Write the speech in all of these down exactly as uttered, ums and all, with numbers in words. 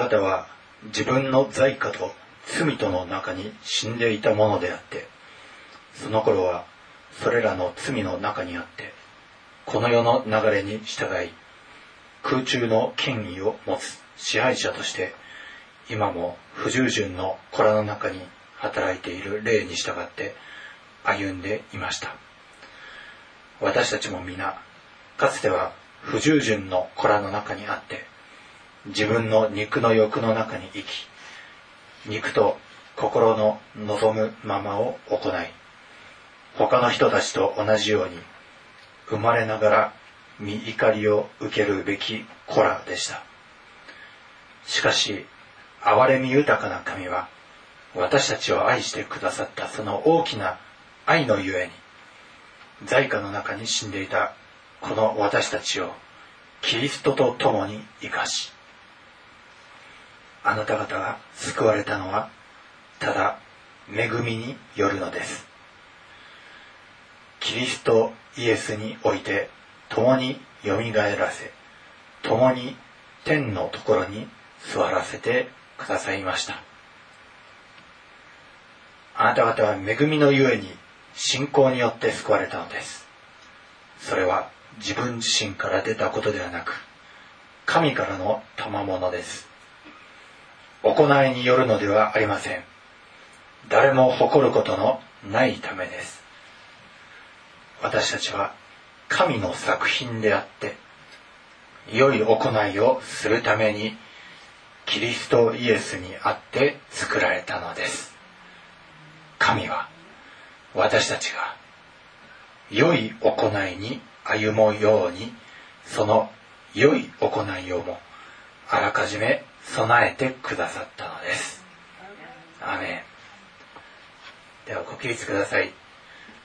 なた方は自分の罪過と罪との中に死んでいたものであって、その頃はそれらの罪の中にあって、この世の流れに従い、空中の権威を持つ支配者として今も不従順の子らの中に働いている霊に従って歩んでいました。私たちも皆かつては不従順の子らの中にあって、自分の肉の欲の中に生き、肉と心の望むままを行い、他の人たちと同じように生まれながら御怒りを受けるべき子らでした。しかし憐れみ豊かな神は、私たちを愛してくださったその大きな愛のゆえに、罪過の中に死んでいたこの私たちをキリストと共に生かし、あなた方が救われたのはただ恵みによるのです。キリストイエスにおいて共によみがえらせ、共に天のところに座らせてくださいました。あなた方は恵みのゆえに信仰によって救われたのです。それは自分自身から出たことではなく、神からの賜物です。行いによるのではありません。誰も誇ることのないためです。私たちは神の作品であって、良い行いをするためにキリストイエスにあって作られたのです。神は私たちが良い行いに歩もうように、その良い行いをもあらかじめ備えてくださったのです。アーメン。ではご起立ください。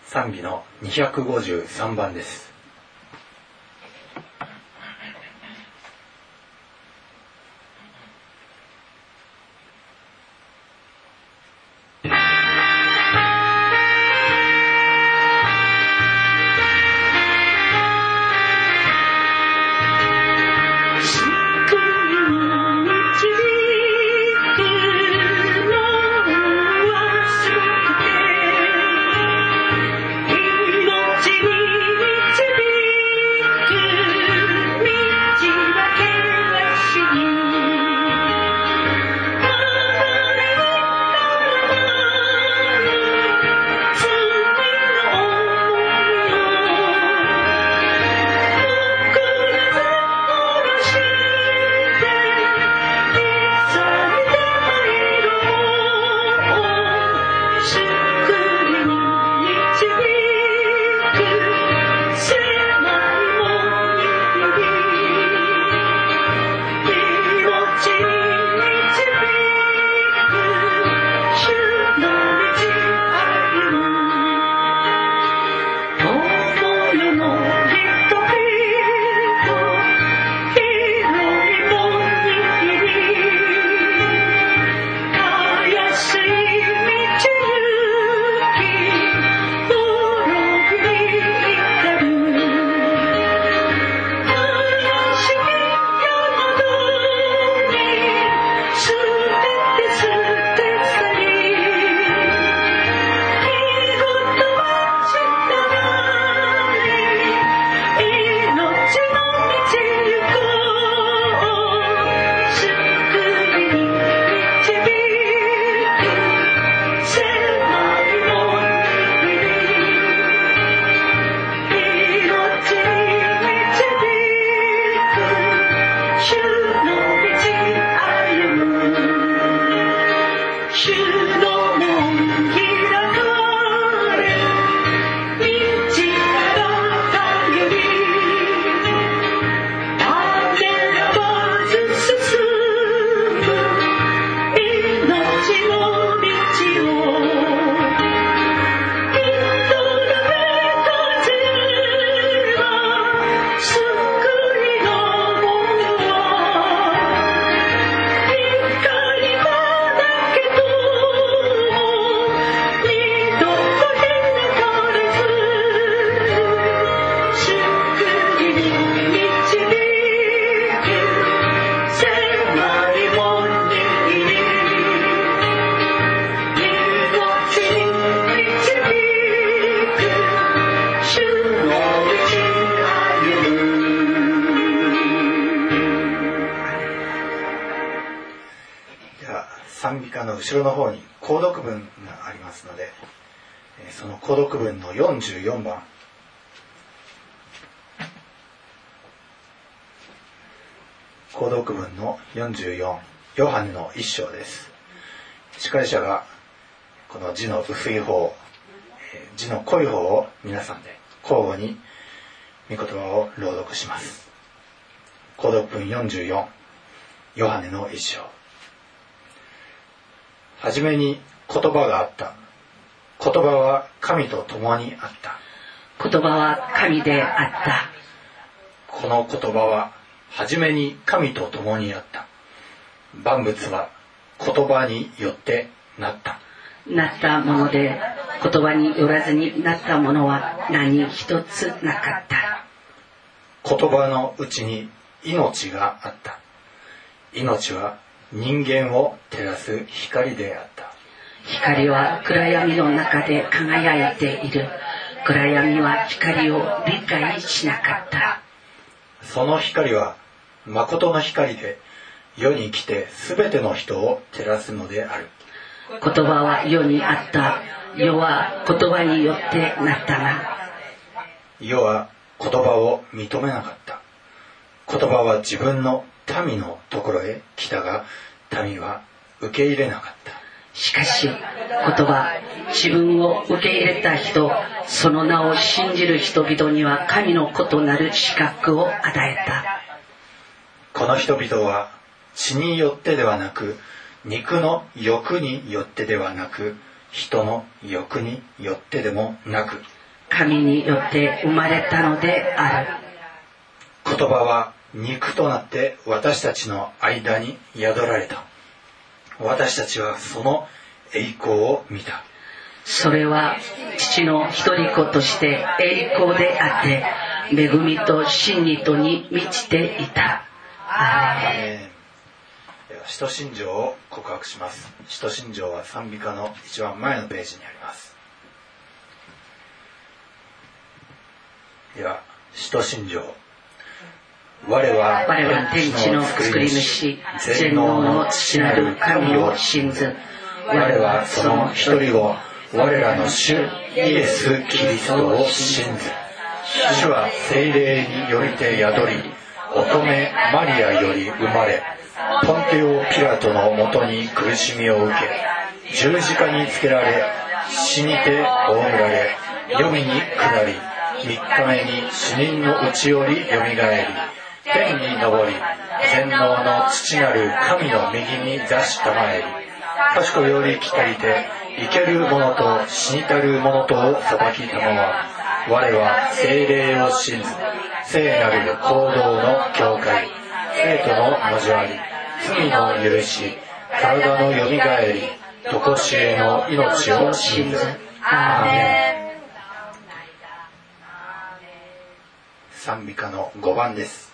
賛美のにひゃくごじゅうさんばんです。Thank you. の後ろの方に購読文がありますので、その購読文のよんじゅうよんばん、購読文のよんじゅうよん、ヨハネの一章です。司会者がこの字の薄い方、字の濃い方を皆さんで交互に御言葉を朗読します。購読文よんじゅうよん、ヨハネの一章。はじめに言葉があった。言葉は神と共にあった。言葉は神であった。この言葉ははじめに神と共にあった。万物は言葉によってなった。なったもので、言葉によらずになったものは何一つなかった。言葉のうちに命があった。命は人間を照らす光であった。光は暗闇の中で輝いている。暗闇は光を理解しなかった。その光は誠の光で、世に来てすべての人を照らすのである。言葉は世にあった。世は言葉によってなったが、世は言葉を認めなかった。言葉は自分の民のところへ来たが、民は受け入れなかった。しかし言葉、自分を受け入れた人、その名を信じる人々には神の異なる資格を与えた。この人々は血によってではなく、肉の欲によってではなく、人の欲によってでもなく、神によって生まれたのである。言葉は肉となって私たちの間に宿られた。私たちはその栄光を見た。それは父の一人子として栄光であって、恵みと真理とに満ちていた。アーメン。使徒信条を告白します。使徒信条は賛美歌の一番前のページにあります。では使徒信条。我は天地の作り主、全能の父なる神を信ず。我はその一人を、我らの主イエス・キリストを信ず。主は聖霊によりて宿り、乙女マリアより生まれ、ポンテオ・ピラトのもとに苦しみを受け、十字架につけられ、死にて葬られ、黄泉に下り、三日目に死人のうちよりよみがえり、天に昇り、全能の父なる神の右に座したまえり、賢より来たりて、生ける者と死にたる者とを裁きたまま、我は聖霊を信ず、聖なる行動の教会、生徒の交わり、罪の許し、体のよみがえり、とこしえの命を信ず。アーメン。賛美歌のごばんです。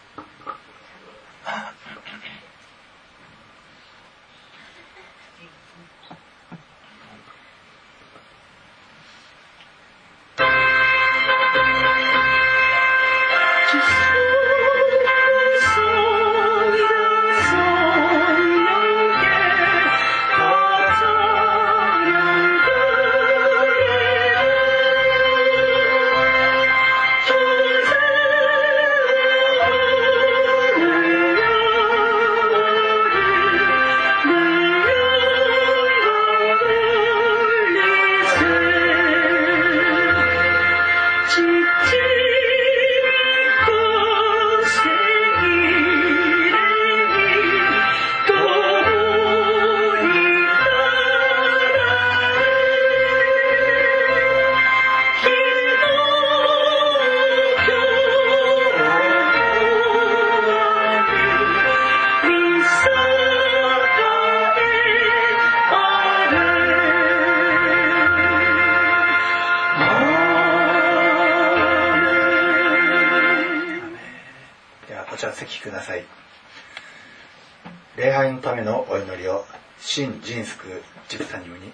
シン・ジンスク・ジプサニムに、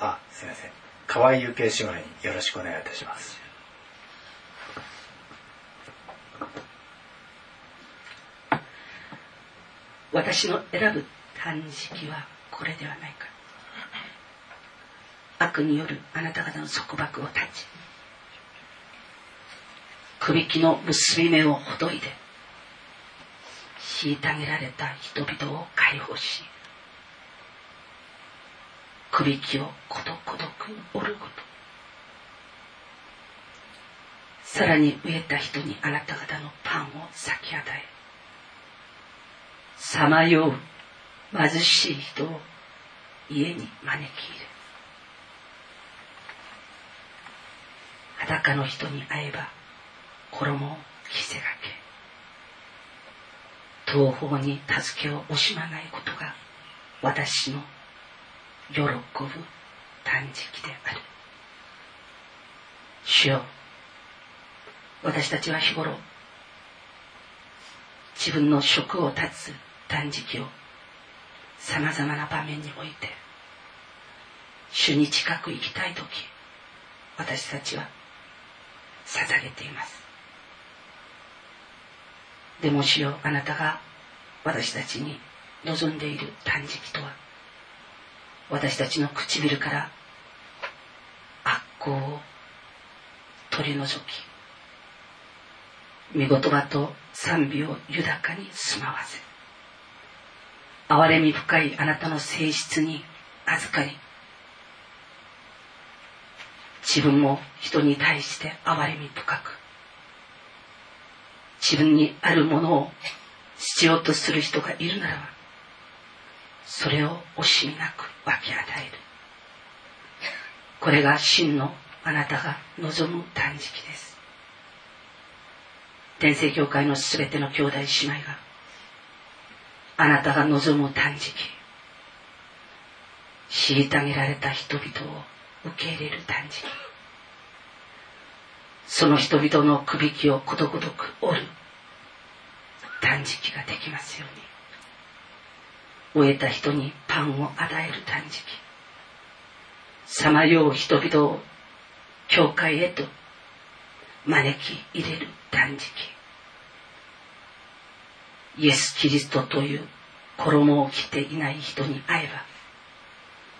あ、すみません、河合ゆけ姉妹によろしくお願いいたします。私の選ぶ嘆式はこれではないか。悪によるあなた方の束縛を断ち、首輝きの結び目をほどいて虐げられた人々を解放し、首輝きをことごとく折ること、さらに飢えた人にあなた方のパンを裂き与え、さまよう貧しい人を家に招き入れ、裸の人に会えば衣を着せがけ、東方に助けを惜しまないことが私の喜ぶ断食である。主よ、私たちは日頃自分の職を断つ断食をさまざまな場面において、主に近く行きたいとき、私たちは捧げています。でも主よ、あなたが私たちに望んでいる断食とは、私たちの唇から悪行を取り除き、御言葉と賛美を豊かに住まわせ、憐れみ深いあなたの性質に預かり、自分も人に対して憐れみ深く、自分にあるものを必要とする人がいるならば、それを惜しみなく分け与える。これが真のあなたが望む断食です。天聖教会のすべての兄弟姉妹が、あなたが望む断食、虐げられた人々を受け入れる断食、その人々の首輝きをことごとく折る断食ができますように、飢えた人にパンを与える断食、さまよう人々を教会へと招き入れる断食、イエス・キリストという衣を着ていない人に会えば、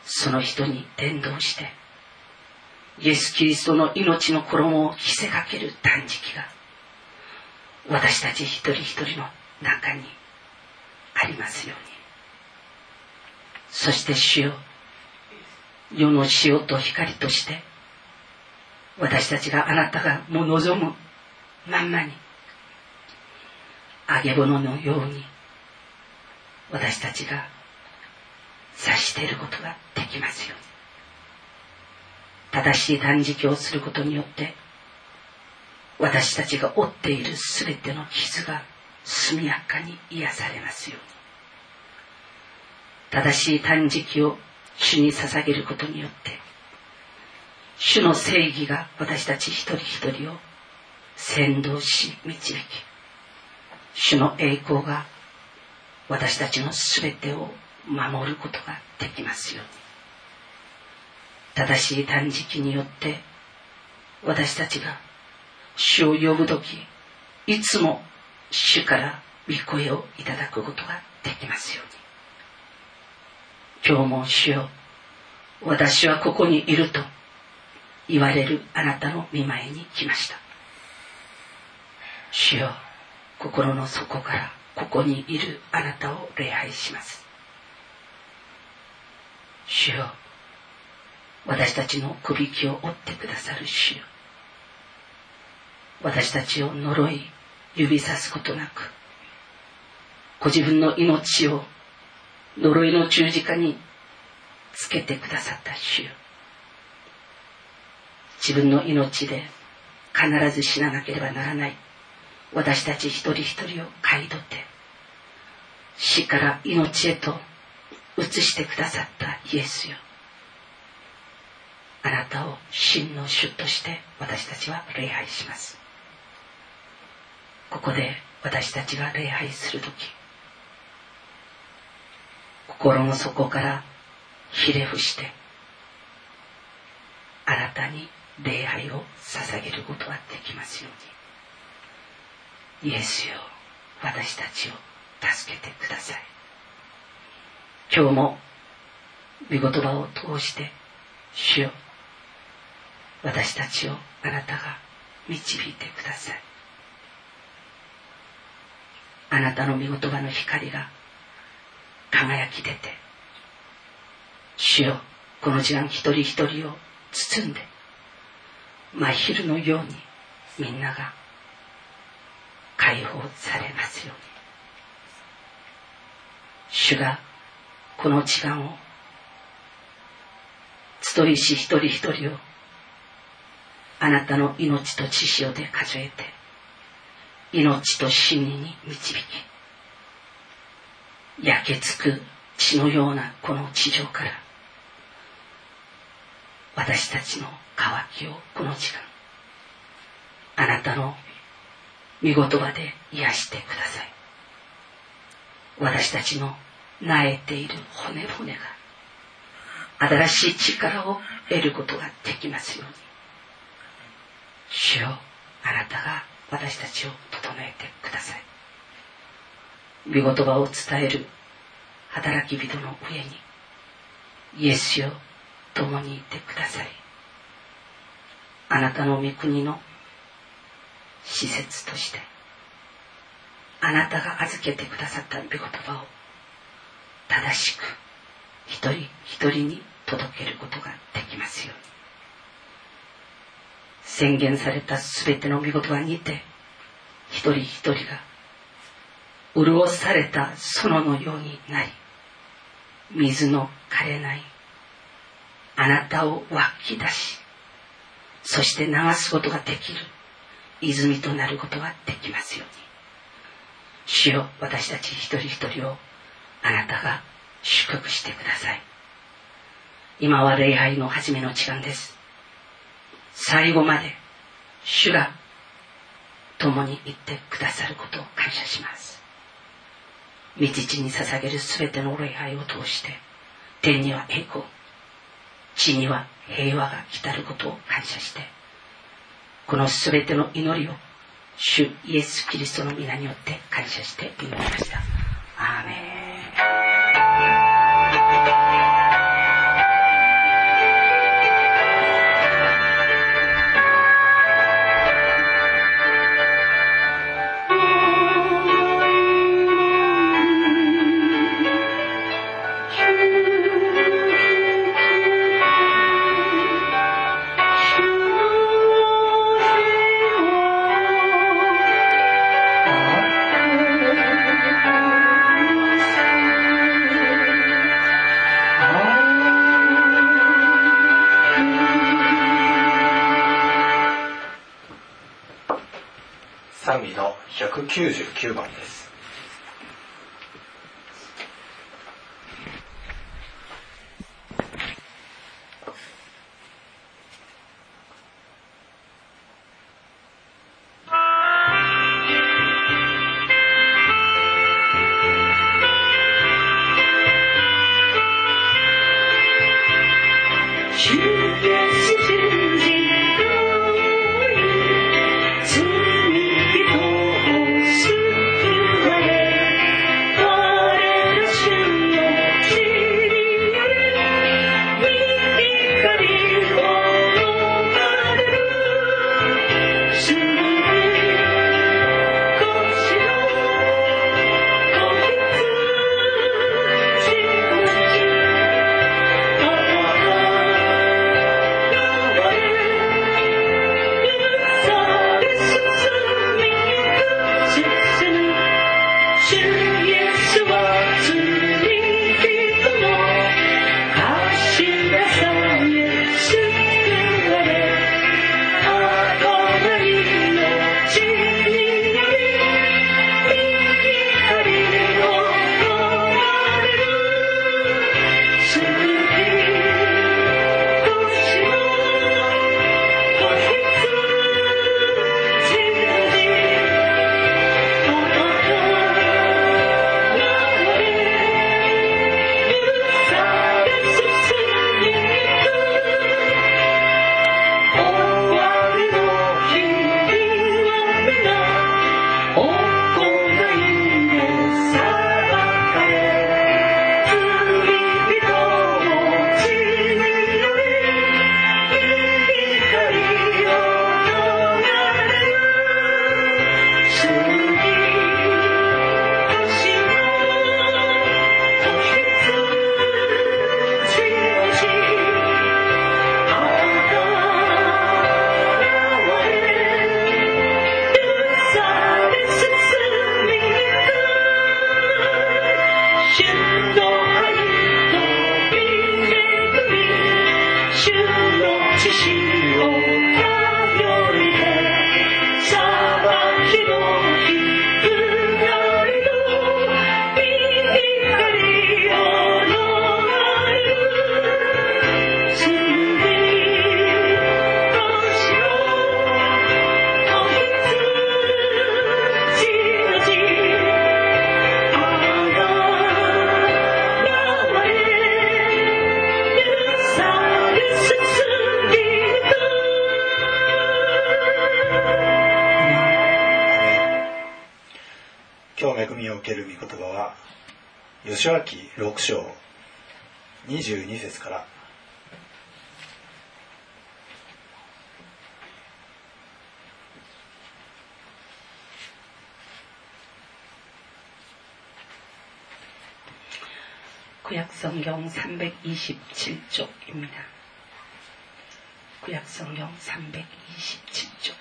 その人に伝道して、イエス・キリストの命の衣を着せかける断食が、私たち一人一人の中にありますように。そして主よ、世の塩と光として、私たちがあなたがもう望むまんまに、揚げ物のように私たちが察していることができますように。正しい断食をすることによって、私たちが負っているすべての傷が速やかに癒されますように。正しい断食を主に捧げることによって、主の正義が私たち一人一人を先導し導き、主の栄光が私たちのすべてを守ることができますように。正しい断食によって、私たちが主を呼ぶとき、いつも主から御声をいただくことができますように。今日も主よ、私はここにいると言われるあなたの御前に来ました。主よ、心の底からここにいるあなたを礼拝します。主よ、私たちの首輝きを折ってくださる主よ、私たちを呪い指さすことなく、ご自分の命を呪いの十字架につけてくださった主よ、自分の命で必ず死ななければならない私たち一人一人を買い取って、死から命へと移してくださったイエスよ、あなたを真の主として私たちは礼拝します。ここで私たちが礼拝するとき、心の底からひれ伏してあなたに礼拝を捧げることはできますように。イエスよ、私たちを助けてください。今日も御言葉を通して、主よ、私たちをあなたが導いてください。あなたの御言葉の光が輝き出て、主よ、この時間一人一人を包んで、真昼のようにみんなが解放されますように。主がこの時間を、一人一人一人をあなたの命と血潮で数えて、命と真理に導き、焼けつく血のようなこの地上から、私たちの渇きをこの時間、あなたの御言葉で癒してください。私たちの萎えている骨々が新しい力を得ることができますように。主よ、あなたが私たちを整えてください。御言葉を伝える働き人の上に、イエスよ、共にいてください。あなたの御国の施設として、あなたが預けてくださった御言葉を正しく一人一人に届けることができますように。宣言されたすべての御言葉にて、一人一人が潤された園のようになり、水の枯れないあなたを湧き出し、そして流すことができる泉となることができますように。主よ、私たち一人一人をあなたが祝福してください。今は礼拝の初めの時間です。最後まで主が共に行ってくださることを感謝します。御父に捧げるすべての礼拝を通して、天には栄光、地には平和が来たることを感謝して、このすべての祈りを主イエスキリストの御名によって感謝して祈りました。アーメン。賛美のひゃくきゅうじゅうきゅうばんです。Thank you. 今日恵みを受ける御言葉は吉和記ろく章にじゅうに節から、구약성경 삼백이십칠 쪽입니다. 구약성경 삼백이십칠 쪽.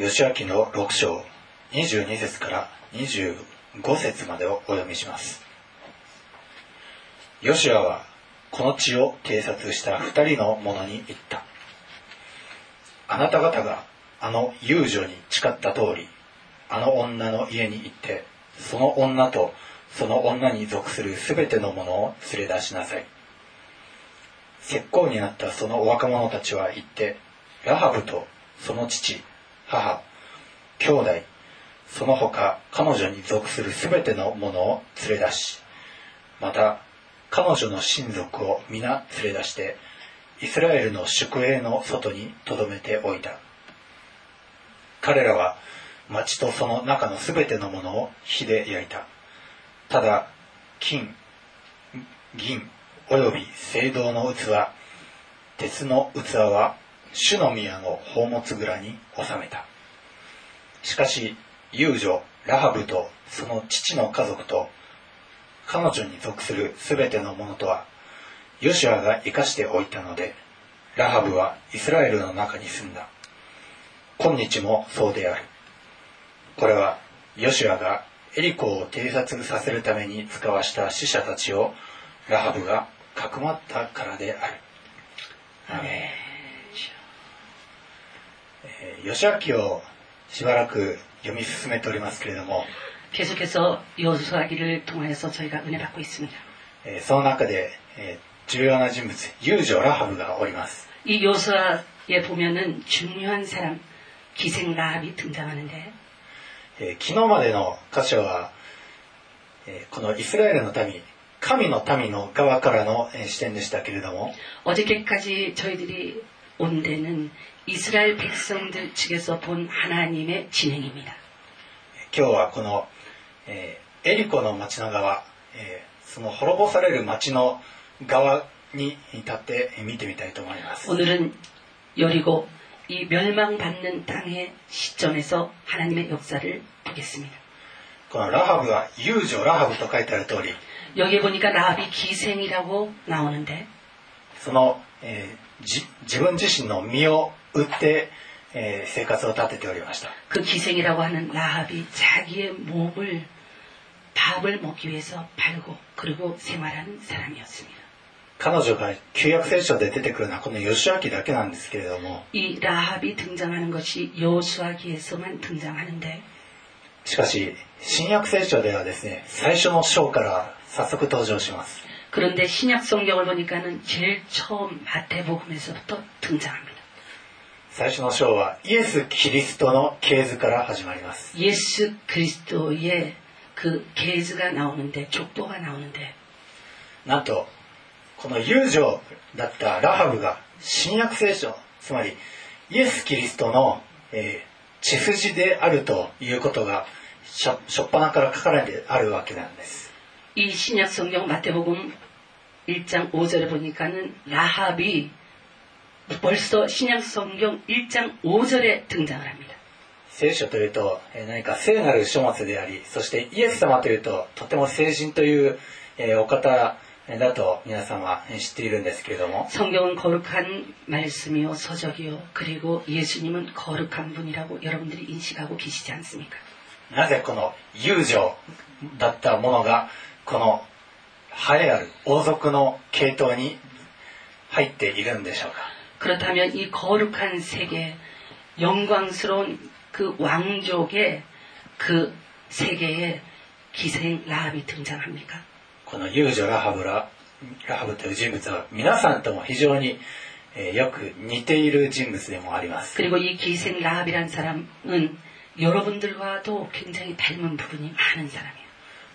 요시아기 육 장 이십이 절부터 이십오 절까지 읽습니다. 요시아는 이곳을 탐察した 二人の者に言った。 あなた方があの遊女に誓った通り、あの女の家に行って、 その女と その女に属するすべてのものを連れ出しなさい。石膏になったその若者たちは行って、ラハブとその父、母、兄弟、その他彼女に属するすべてのものを連れ出し、また彼女の親族を皆連れ出して、イスラエルの宿営の外に留めておいた。彼らは町とその中のすべてのものを火で焼いた。ただ、金、銀、および青銅の器、鉄の器は主の宮の宝物蔵に収めた。しかし、遊女ラハブとその父の家族と、彼女に属するすべてのものとは、ヨシュアが生かしておいたので、ラハブはイスラエルの中に住んだ。今日もそうである。これは、ヨシュアが、エリコを偵察させるために使わした使者たちをラハブがかくまったからである。アメン。ヨシュア記をしばらく読み進めておりますけれども、계속해서ヨシュア記를통하여서저희가은혜받고있습니다。その中で重要な人物、遊女ラハブがおります。이ヨシュア에보면은중요한사람、기생ラハブ이등장하는데、昨日までの箇所はこのイスラエルの民、神の民の側からの視点でしたけれども、어저께까지저희들이온데는이스라엘백성들측에서본하나님의진행입니다。今日はこのエリコの町の側、その滅ぼされる町の側に立って見てみたいと思います。오늘은여리고이멸망받는땅의시점에서하나님의역사를보겠습니다。このラハブは遊女ラハブと書いてある通り、여기에보니까라합이기생이라고나오는데、その、えー、じ自分自身の身を売って、えー、生活を立てておりました。그기생이라고하는라합이자기의몸을밥을먹기위해서팔고그리고생활하는사람이었습니다。彼女が旧約聖書で出てくるのはこのヨシュア記だけなんですけれども、이라합이등장하는것이요수아기에서만등장하는데、しかし新約聖書ではですね、最初の章から早速登場します。그런데신약성경을보니까는제일처음마태복음에서부터등장합니다。最初の章はイエス・キリストの系図から始まります。イエス・キリスト의그系図が나오는데、족보가 나오는데、なんとこの遊女だったラハブが新約聖書、つまりイエス・キリストの、えー、血筋であるということがしょっぱなから書かれてあるわけなんです。이신약성경마태복음 일 장 오 절을 보니까는 라합이 벌써신약성경 일 장 오 절에 등장을 합니다。聖書というと何か聖なる書物であり、そしてイエス様というととても聖人という、えー、お方だと皆さんは知っているんですけれども、聖書は거룩한말씀이요서적이요그리고예수님은거룩한분이라고여러분들이인식하고계시지않습니까？なぜこの遊女だったものがこの栄えある王族の系統に入っているんでしょうか？그렇다면이거룩한세계영광스러운그왕족의그세계에기생 라합이등장합니까？この遊女ラハブラ、ラハブという人物は皆さんとも非常に、えー、よく似ている人物でもあります。그리고이기생ラハブ이라는사람은여러분들과도굉장히닮은부분이많은사람이에요。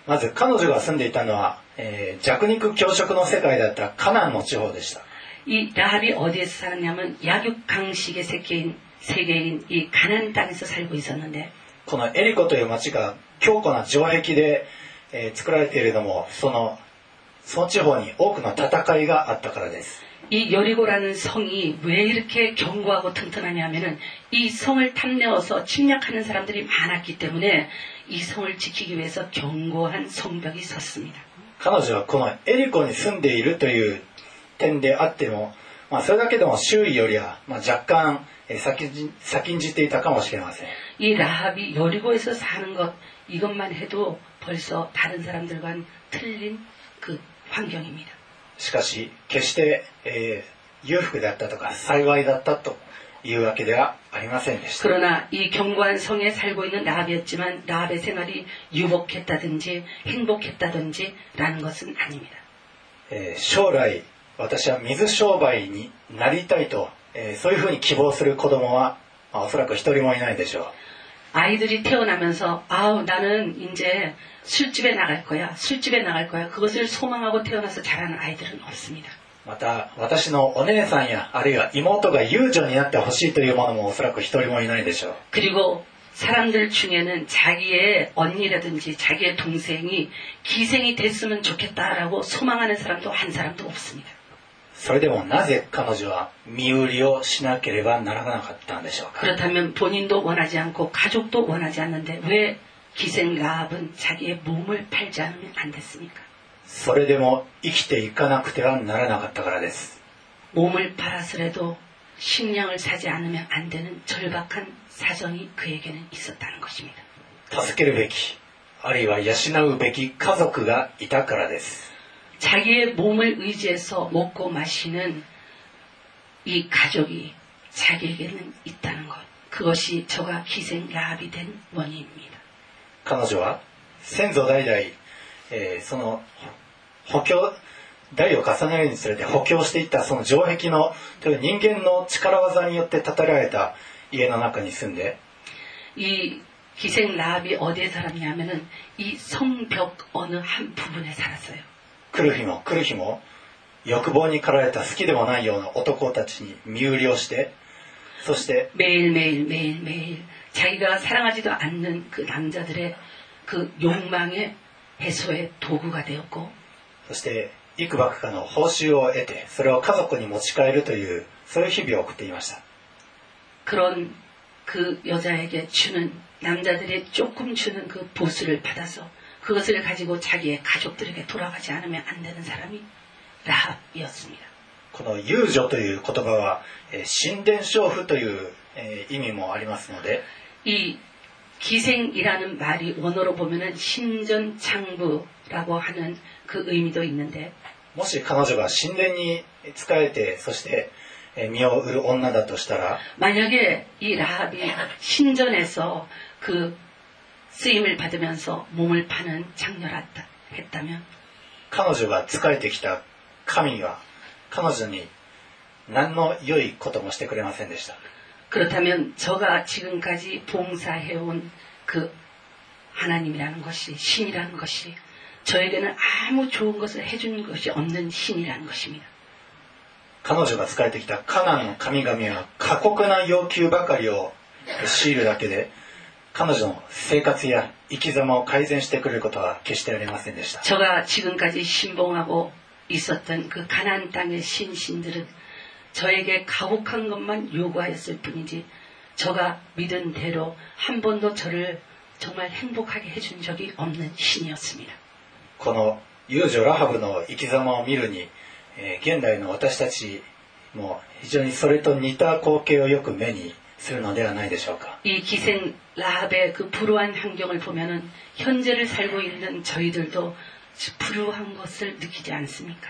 まず彼女が住んでいたのは、えー、弱肉強食の世界だったカナンの地方でした。이라합이어디에서살았냐면약육강식의세계인세계인이가나안땅에서살고있었는데、 このエリコという町が強固な城壁で、えー、作られているのもそのその地方に多くの戦いがあったからです。이여리고라는성이왜이렇게견고하고튼튼하냐면은이성을탐내어서침략하는사람들이많았기때문에이성을지키기위해서견고한성벽이섰습니다。彼女はこのエリコに住んでいるという点であっても、まあ、それだけでも周囲よりは、まあ、若干先ん, 先んじていたかもしれません。이라합이여리고에서사는것이것만해도벌써다른사람들과는틀린그환경입니다。しかし決して、えー、裕福だったとか幸いだったというわけではありませんでした。그러나이경고한성에살고있는라합이었지만라합의생활이유복했다든지행복했다든지라는것은아닙니다。えー、将来私は水商売になりたいと。そういうふうに希望する子供は、まあ、おそらく一人もいないでしょう。아이들이태어나면서 아우 나는 이제 술집에 나갈 거야 술집에 나갈 거야 그것을 소망하고 태어나서 자라는 아이들은 없습니다。また私のお姉さんやあるいは妹が遊女になってほしいというものもおそらく一人もいないでしょう。그리고사람들중에는자기의언니라든지자기의동생이기생이됐으면좋겠다라고소망하는사람도한사람도없습니다。それでもなぜ彼女は身売りをしなければならなかったんでしょうか。그렇다면 본인도 원하지 않고 가족도 원하지 않는데 왜 기생 라합은 자기의 몸을 팔지 않으면 안 됐습니까。それでも生きていかなくてはならなかったからです。몸을 팔았으래도 식량을 사지 않으면 안 되는 절박한 사정이 그에게는 있었다는 것입니다。助けるべき、あるいは養うべき家族がいたからです。자기의몸을의지해서먹고마시는이가족이자기에게는있다는것그것이저가기생라합이된원인입니다。彼女は先祖代々、えー、その補強代を重ねるにつれて補強していったその城壁のという人間の力技によって建てられた家の中に住んで이기생라합이어디에살았냐면은이성벽어느한부분에살았어요。来る日も来る日も欲望にかられた好きでもないような男たちに身売りをして、そして매일매일매일매일자기가사랑하지도않는그남자들의그욕망의해소의도구가되었고、そして幾ばくかの報酬を得てそれを家族に持ち帰るというそういう日々を送っていました。그런그여자에게주는남자들이조금주는그보수를받아서그것을가지고자기의가족들에게돌아가지않으면안되는사람이라합이었습니다。この遊女という言葉は神殿娼婦という意味もありますので、이기생이라는말이원어로보면은신전창부라고하는그의미도있는데、もし彼女が神殿に仕えてそして身を売る女だとしたら、만약에이라합이신전에서그쓰임을받으면서몸을파는장녀라했다면、彼女が仕えてきた神は彼女に何の良いこともしてくれませんでした。그렇다면저가지금까지봉사해온그하나님이라는것이신이라는것이저에게는아무좋은것을해준것이없는신이라는것입니다。彼女が仕えてきたカナンの神々は過酷な要求ばかりを強いるだけで、彼女の生活や生き様を改善してくれることは決してありませんでした。저가지금까지신봉하고있었던그가나안땅의신신들은저에게가혹한것만요구하였을뿐이지저가믿은대로한번도저를정말행복하게해준적이없는신이었습니다。この遊女ラハブの生き様を見るに、えー、現代の私たちも非常にそれと似た光景をよく目にするのではないでしょうか。이기생라합의그불우한환경을보면은현재를살고있는저희들도불우한것을느끼지않습니까。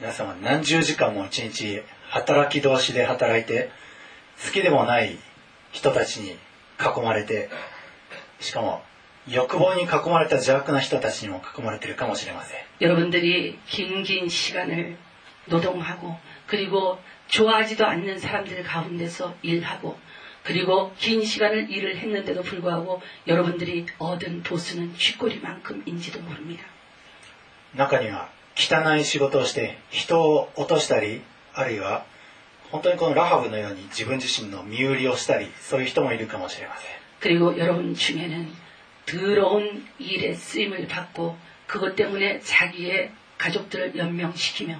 皆さんは何十時間も一日働き同士で働いて、好きでもない人たちに囲まれて、しかも欲望に囲まれた邪悪な人たちにも囲まれているかもしれません。여러분들이긴긴시간을노동하고그리고좋아하지도않는사람들가운데서일하고그리고긴시간을일을했는데도불구하고여러분들이얻은보수는쥐꼬리만큼인지도모릅니다。中には汚い仕事をして人を落としたり、あるいは本当にこのラハブのように自分自身の身売りをしたり、そういう人もいるかもしれません。 그리고 여러분 중에는 더러운 일에 쓰임을 받고 그것 때문에 자기의 가족들을 연명시키며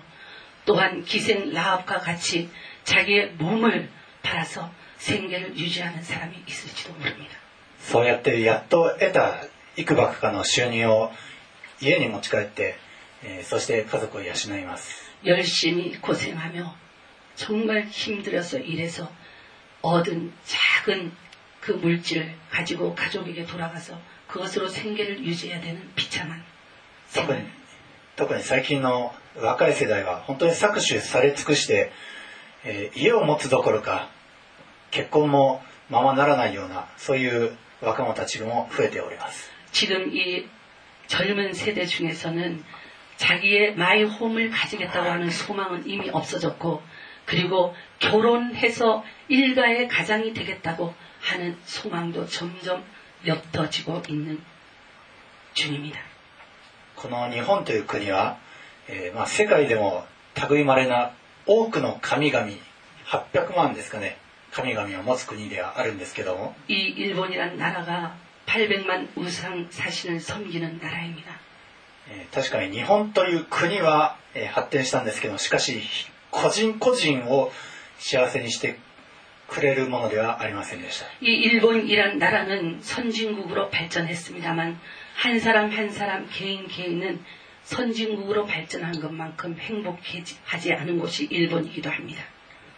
또한 기생 라합과 같이 자기의 몸을 팔아서 생계를 유지하는 사람이 있을지도 모릅니다. そうやってやっと得たいくばくかの収入を家に持ち帰って、そして家族を養います。열심히 고생하며 정말 힘들어서 일해서 얻은 작은 그 물질을 가지고 가족에게 돌아가서 그것으로 생계를 유지해야 되는 비참한 생활. 特に最近の若い世代は本当に搾取され尽くして、家を持つどころか結婚もままならないようなそういう若者たちも増えております。 지금 이 젊은 세대 중에서는 자기의 마이홈을 가지겠다고 하는 소망은 이미 없어졌고, 그리고 결혼해서 일가의 가장이 되겠다고 하는 소망도 점점 옅어지고 있는 중입니다. この日本という国は、世界でも類まれな多くの神々、はっぴゃくまんですかね、神々を持つ国ではあるんですけども 이 일본이란 나라가 팔백만 우상 사신을 섬기는 나라입니다. 確かに日本という国は発展したんですけど、しかし個人個人を幸せにしてくれるものではありませんでした。 이 일본이란 나라는 선진국으로 발전했습니다만 한 사람 한 사람 개인 개인은 선진국으로 발전한 것만큼 행복하지 않은 곳이 일본이기도 합니다.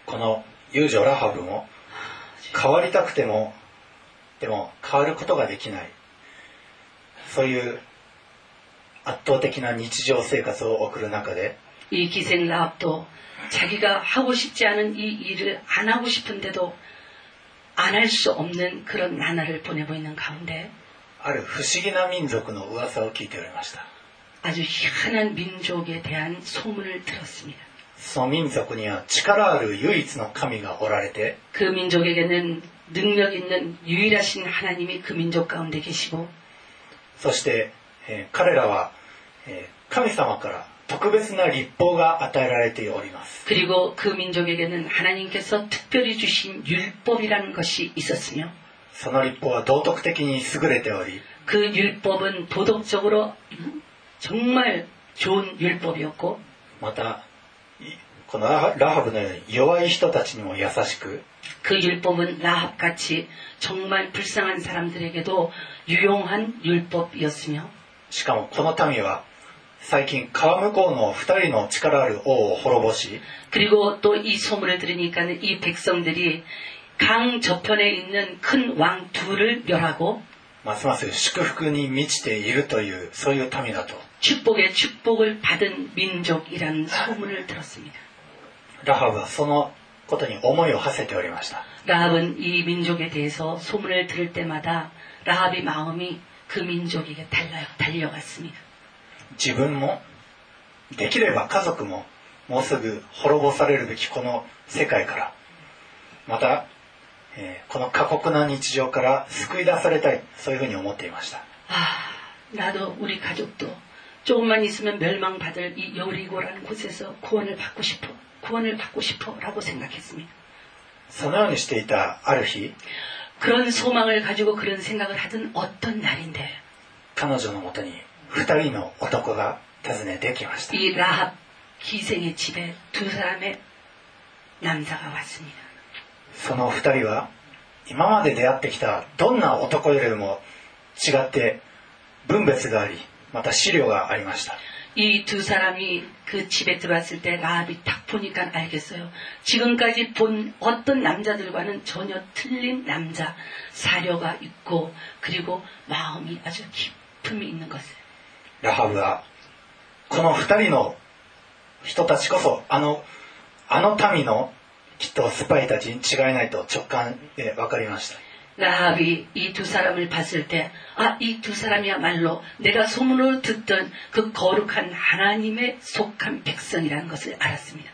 この遊女ラハブも変わりたくてもでも変わることができない、そういう圧倒的な日常生活を送る中で이 기생 라합도 자기가 하고 싶지 않은 이 일을 안 하고 싶은데도 안 할 수 없는 그런 나날을 보내고 있는 가운데 ある不思議な民族の噂を聞いておりました。 아주 희한한 민족에 대한 소문을 들었습니다. その民族には力ある唯一の神がおられて그 민족에게는 능력 있는 유일하신 하나님이 그 민족 가운데 계시고 そして彼らは神様から特別な律法が与えられております。 그리고 그 민족에게는 하나님께서 특별히 주신 율법이라는 것이 있었으며 その律法は道徳的に優れており그 율법은 도덕적으로 정말 좋은 율법이었고 またこのラハブのように弱い人たちにも優しく그 율법은 라합같이 정말 불쌍한 사람들에게도 유용한 율법이었으며 しかもこの民は最近川向こうの二人の力ある王を滅ぼし 그리고 또 이 소문을 들으니까는 이 백성들이 강 저편에 있는 큰 왕 둘을 멸하고 ますます祝福に満ちているというそういう民だと축복의 축복을 받은 민족이라는 소문을 들었습니다. 라합은そのことに思いを馳せておりました。 라합은 이 민족에 대해서 소문을 들을 때마다 라합의 마음이 그 민족에게 달려 달려갔습니다. 自分もできれば家族ももうすぐ滅ぼされるべきこの世界からまた この過酷な日常から救い出されたい、そういうふうに思っていました。 나도 우리 가족도 조금만 있으면 멸망받을 이 여리고라는 곳에서 구원을 받고 싶어, 구원을 받고 싶어라고 생각했습니다. そのようにしていたある日 그런 소망을 가지고 그런 생각을 하던 어떤 날인데 彼女のもとに二人の男が訪ねてきました。 이 라합 기생의 집에 두 사람의 남자가 왔습니다. その二人は今まで出会ってきたどんな男よりも違って分別があり、また思慮がありました。이 두 사람이 그 집에 들어왔을 때 라합이 딱 보니까 알겠어요. 지금까지 본 어떤 남자들과는 전혀 틀린 남자, 사려가 있고 그리고 마음이 아주 깊음이 있는 것을. 라합은 この二人の人たちこそあのあの民の きっとスパイたちに違いないと直感で分かりました。 라합이 이 두 사람을 봤을 때, 아, 이 두 사람이야말로 내가 소문으로 듣던 그 거룩한 하나님의 속한 백성이라는 것을 알았습니다.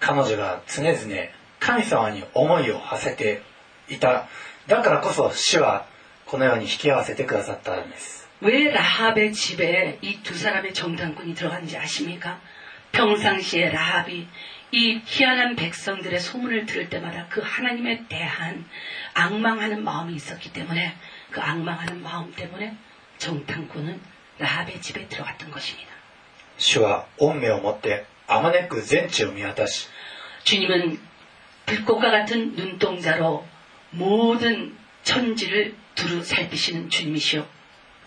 彼女が常々神様に思いを馳せていた。だからこそ主はこのように引き合わせてくださったんです。 왜 라합의 집에 이 두 사람의 정탐꾼이 들어갔는지 아십니까? 평상시에 라합이 이 희한한 백성들의 소문을 들을 때마다 그 하나님에 대한 앙망하는 마음이 있었기 때문에 그 앙망하는 마음 때문에 정탐꾼은 라합의 집에 들어갔던 것입니다. 주님은 불꽃과 같은 눈동자로 모든 천지를 두루 살피시는 주님이시오.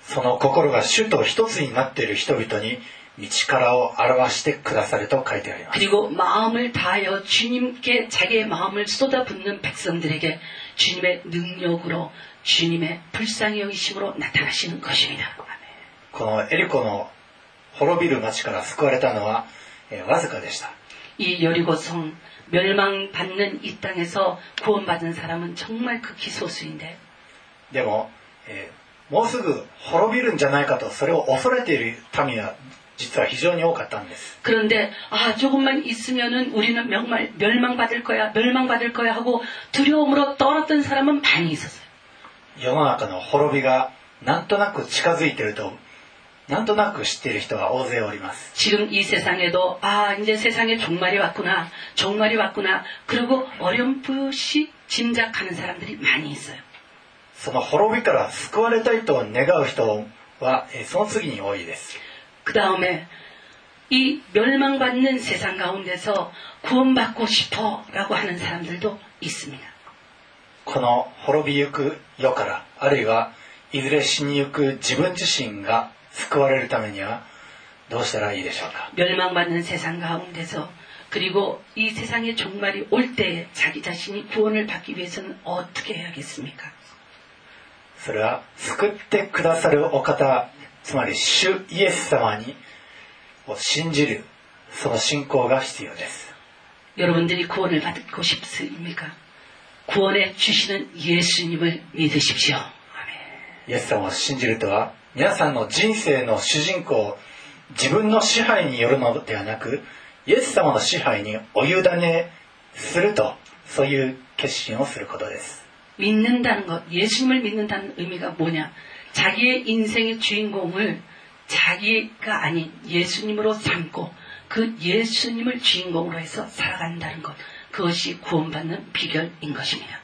その心が主と一つになっている人々に道からを表してくださると書いてあります. 그리고 마음을 다하여 주님께 자기의 마음을 쏟아붓는 백성들에게 주님의 능력으로 주님의 불쌍히 여기심으로 나타나시는 것입니다. このエリコの滅びる町から救われたのはわずかでした. 이 여리고성 멸망받는 이 땅에서 구원받은 사람은 정말 극히 소수인데. でももうすぐ滅びるんじゃないかとそれを恐れている民は実は非常に多かったんです. 그런데 아 조금만 있으면은 우리는 멸망 멸망받을 거야 멸망받을 거야 하고 두려움으로 떨었던 사람은 많이 있었어요. 世の中の滅びがなんとなく近づいているとなんとなく知っている人が大勢おります. 지금 이 세상에도 아 이제 세상에 종말이 왔구나 종말이 왔구나 그리고 어렴풋이 짐작하는 사람들이 많이 있어요. その滅びから救われたいと願う人はその次に多いです. 그 다음에 이 멸망받는 세상 가운데서 구원받고 싶어라고 하는 사람들도 있습니다. この滅びゆく世からあるいはいずれ死にゆく自分自身が救われるためにはどうしたらいいでしょうか? 멸망받는 세상 가운데서 그리고 이 세상의 종말이 올 때에 자기 자신이 구원을 받기 위해서는 어떻게 해야겠습니까? それは救ってくださるお方、つまり主イエス様を信じるその信仰が必要です. 여러분들이 구원을 받고 싶습니까? 구원해 주시는 예수님을 믿으십시오. 예수様を信じるとは皆さんの人生の主人公を自分の支配によるのではなくイエス様の支配にお委ねするとそういう決心をすることです. 믿는다는 것, 예수님을 믿는다는 의미가 뭐냐? 자기의 인생의 주인공을 자기가 아닌 예수님으로 삼고 그 예수님을 주인공으로 해서 살아간다는 것. 그것이 구원받는 비결인 것입니다.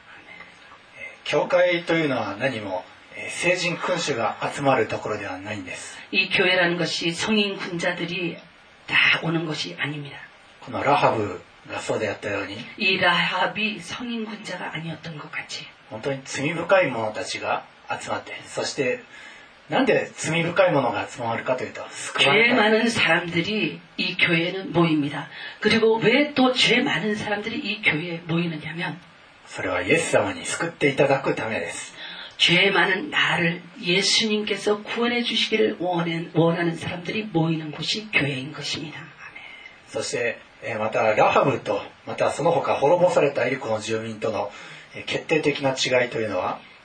이 교회라는 것이 성인 군자들이 다 오는 것이 아닙니다. 이 라합이 성인 군자가 아니었던 것 같이. 本当に罪深い者たちが集まって、そしてなんで罪深い者が集まるかというと、죄 많은 사람들이 이 교회는 모입니다. 그리고 왜 또 죄 많은 사람들이 이 교회에 모이느냐면, それはイエス様に救っていただくためです. 죄 많은 나를 예수님께서 구원해 주시기를 원하는 사람들이 모이는 곳이 교회인 것입니다. そしてまたラハブとまたその他滅ぼされたエリコの住民との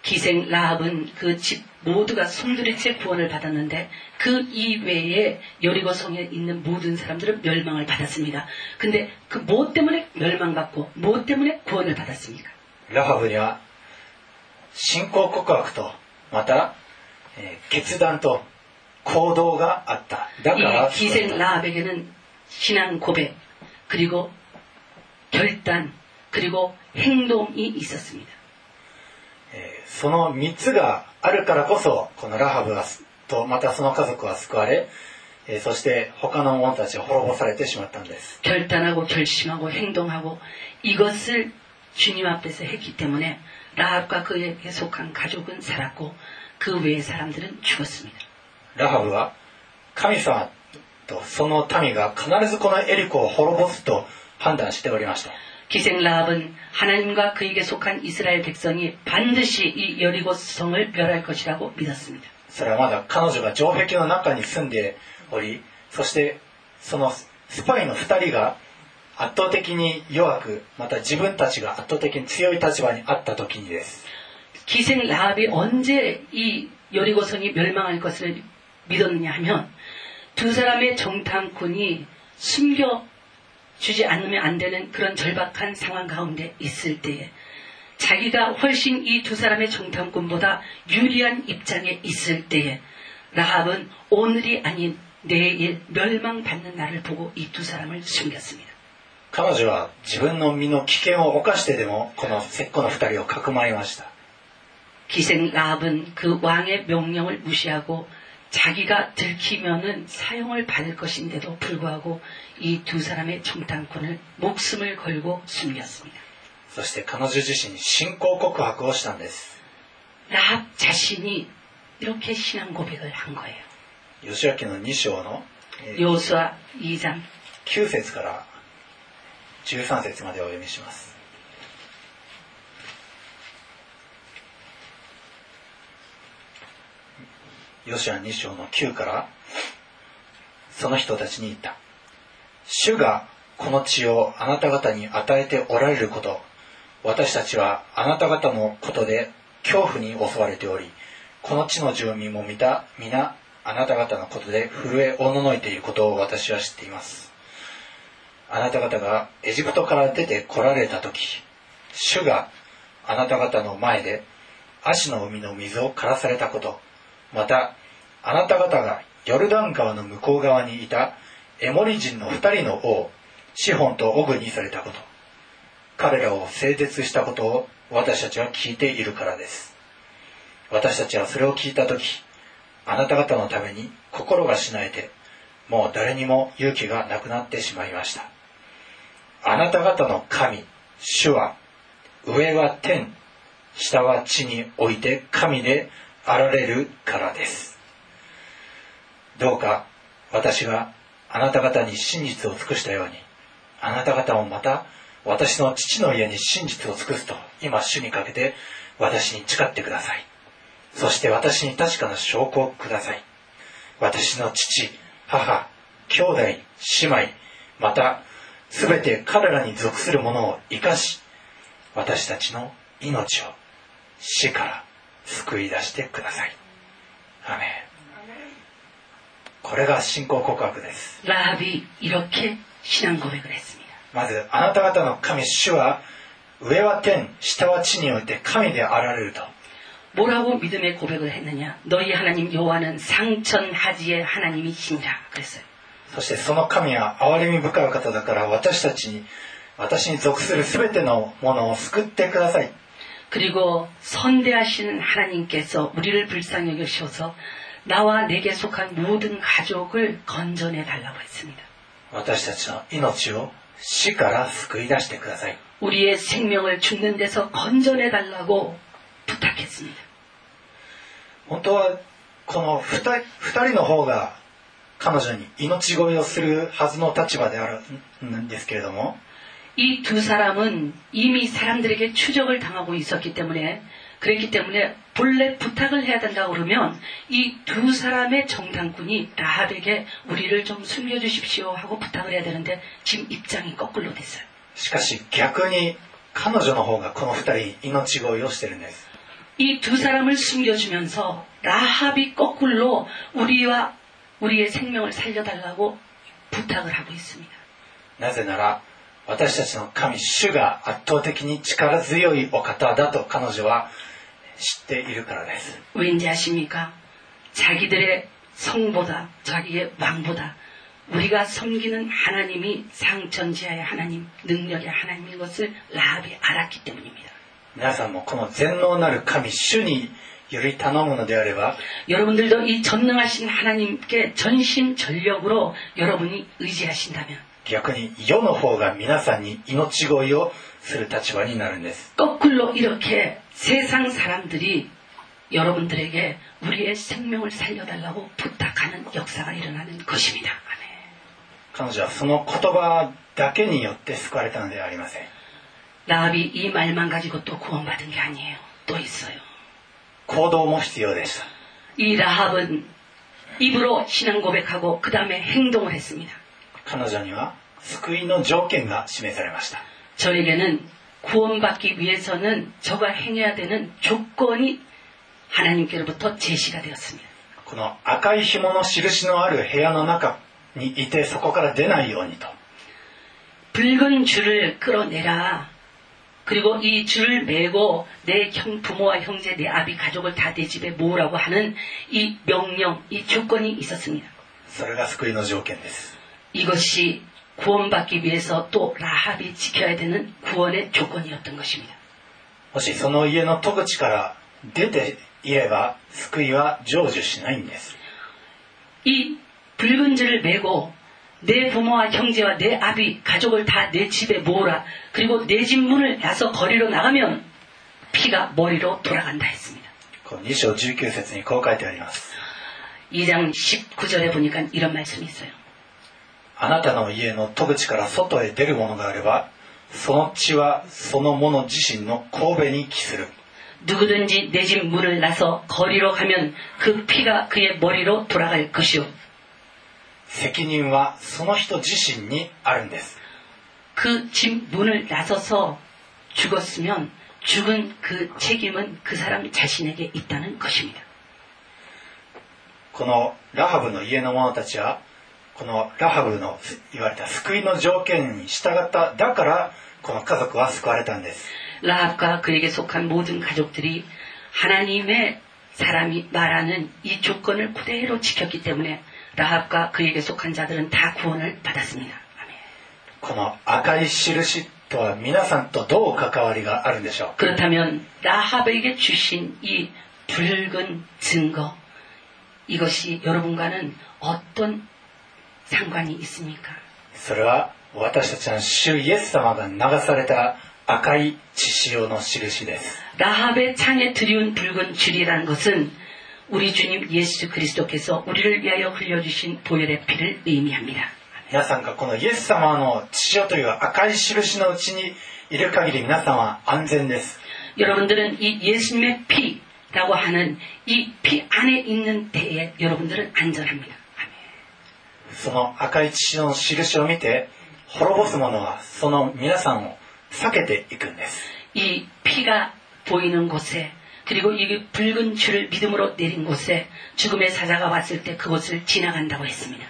기생 라합은 그 집 모두가 송두리째 구원을 받았는데 그 이외에 여리고성에 있는 모든 사람들은 멸망을 받았습니다. 근데 그 뭐 때문에 멸망받고 뭐 때문에 구원을 받았습니까? 라합은 신고 고백과 결단と 行動があった. 기생 라합에게는 신앙 고백 그리고 결단 그리고 행동이 있었습니다. そのみっつがあるからこそこのラハブとまたその家族は救われ、そして他の者たちは滅ぼされてしまったんです. 결단하고 결심하고 행동하고 이것을 주님 앞에서 했기 때문에 라합과 그에 속한 가족은 살았고 그 외의 사람들은 죽었습니다. 라합은 하나님과 그 민족이 반드시 이 에리코를 멸망시키리라 판단しておりました. 기생 라합은 하나님과 그에게 속한 이스라엘 백성이 반드시 이 여리고성을 멸할 것이라고 믿었습니다. それはまだ彼女が城壁の中に住んでおり、そしてそのスパイのふたりが圧倒的に弱く、また自分たちが圧倒的に強い立場にあった時にです. 기생 라합이 언제 이 여리고성이 멸망할 것을 믿었느냐 하면 두 사람의 정탐꾼이 숨겨 주지 않으면 안 되는 그런 절박한 상황 가운데 있을 때에 자기가 훨씬 이 두 사람의 정탐꾼보다 유리한 입장에 있을 때에 라합은 오늘이 아닌 내일 멸망받는 날을 보고 이 두 사람을 숨겼습니다. 彼女は自分の身の危険を冒してでもこの石膏の二人をかくまいました。기생ラハブ는그왕의명령을무시하고자기가들키면은사형을받을것인데도불구하고이두사람의정탐꾼을목숨을걸고숨겼습니다そして彼女自身に信仰告白をしたんです。ラハブ자신이이렇게신앙고백을한거예요。ヨシュア記のに章のヨシュアに章きゅう節からじゅうさん節までお読みします。ヨシュアに章のきゅうから、その人たちに言った。主がこの地をあなた方に与えておられること、私たちはあなた方のことで恐怖に襲われており、この地の住民も見た、皆あなた方のことで震えおののいていることを私は知っています。あなた方がエジプトから出て来られたとき、主があなた方の前で葦の海の水を枯らされたこと、またあなた方がヨルダン川の向こう側にいたエモリ人の二人の王シホンとオグにされたこと、彼らを整絶したことを私たちは聞いているからです。私たちはそれを聞いたとき、あなた方のために心がしなえて、もう誰にも勇気がなくなってしまいました。あなた方の神主は、上は天、下は地において神であられるからです。どうか私があなた方に真実を尽くしたように、あなた方もまた私の父の家に真実を尽くすと今主にかけて私に誓ってください。そして私に確かな証拠をください。私の父、母、兄弟、姉妹、またすべて彼らに属する者を生かし、私たちの命を死から救い出してください。アメン。これが信仰告白です。ラハブ이렇게信仰告白を했습니다。まず、あなた方の神主は、上は天、下は地において神であられると。뭐라고 믿음의 고백을 했느냐? 너희 하나님 여호와는 상천 하지의 하나님이시니라. 그랬어요.そしてその神は憐れみ深い方だから、私たちに、私に属するすべてのものを救ってください。그리고 선대하시는 하나님께서 우리를 불쌍히 여기셔서 나와 내게 속한 모든 가족을 건져내달라고 했습니다.私たちの命を死から救い出してください。우리의 생명을 죽는 데서 건져내달라고 부탁했습니다。本当はこの二人、二人の方が彼女に命乞いをするはずの立場であるんですけれども、이 두 사람은 이미 사람들에게 추적을 당하고 있었기 때문에, 그랬기 때문에 본래 부탁을 해야 된다고 그러면 이 두 사람의 정탐꾼이 라합에게 우리를 좀 숨겨주십시오 하고 부탁을 해야 되는데 지금 입장이 거꾸로 됐어요. しかし逆に彼女の方がこの二人命乞いをしてるんです。 이 두 사람을 숨겨주면서 라합이 거꾸로 우리와 우리의 생명을 살려달라고 부탁을 하고 있습니다. なぜなら 私たちの神主が圧倒的に力強いお方だと彼女は知っているからです。왠지 아십니까? 자기들의 성보다, 자기의 왕보다 우리가 섬기는 하나님이 상천지하의 하나님, 능력의 하나님인 것을 라합이 알았기 때문입니다.皆さんもこの全能なる神主により頼むのであれば、여러분들도 이 전능하신 하나님께 전심전력으로 여러분이 의지하신다면逆に世の方が皆さんに命乞いをする立場になるんです。거꾸로이렇게세상사람들이여러분들에게우리의생명을살려달라고부탁하는역사가일어나는것입니다.彼女はその言葉だけによって救われたのではありません。ラハブ이말만가지고또구원받은게아니에요또있어요行動も必要でした。이라합은입으로신앙고백하고그다음에행동을했습니다。彼女には救いの条件が示されました。저에게는구원받기위해서는저가행해야되는조건이하나님께로부터제시가되었습니다。この赤い紐の印のある部屋の中にいて、そこから出ないようにと。붉은줄을끌어내라。그리고이줄을매고내형 부모와 형제 내 아비 가족을 다 내 집에 모으라고 하는 이 명령, 이 조건이 있었습니다。それが救いの条件です。이것이 구원받기 위해서 또 라합이 지켜야 되는 구원의 조건이었던 것입니다. もしその家の戸口から出ていれば救いは成就しないんです。이 붉은지를 메고 내 부모와 형제와 내 아비, 가족을 다 내 집에 모으라. 그리고 내 집 문을 야서 거리로 나가면 피가 머리로 돌아간다 했습니다. にしょうじゅうきゅうせつにこう書いてあります。 이 장 십구 절에 보니까 이런 말씀이 있어요. あなたの家の戸口から外へ出る者があれば、その血はその者自身の頭部に帰する。 누구든지 내 집 문을 나서 거리로 가면 그 피가 그의 머리로 돌아갈 것이요. 責任はその人自身にあるんです。그 집 문을 나서서 죽었으면 죽은 그 책임은 그 사람 자신에게 있다는 것입니다. このラハブの家の者たちはこのラハブの言われた救いの条件に従っただからこの家族は救われたんです。ラハブ가 그에게 속한 모든 가족들이 하나님의 사람이 말하는 이 조건을 그대로 지켰기 때문에 라합과 그에게 속한 자들은 다 구원을 받았습니다. 그렇다면 라합에게 주신 이 붉은 증거, 이것이 여러분과는 어떤 상관이 있습니까? それは私たちの主イエス様が流された赤い血潮の印です。 라합의 창에 들이운 붉은 줄이라는 것은 우리 주님 예수 그리스도께서 우리를 위하여 흘려주신 보혈의 피를 의미합니다. 皆さんがこのイエス様の血潮という赤い印のうちにいる限り皆様は安全です。 여러분들은 이 예수님의 피라고 하는 이 피 안에 있는 때에 여러분들은 안전합니다. その赤い血の印を見て滅ぼす者はその皆さんを避けていくんです。이 피가 보이는 곳에 그리고 이 붉은 줄을 믿음으로 내린 곳에 죽음의 사자가 왔을 때 그곳을 지나간다고 했습니다.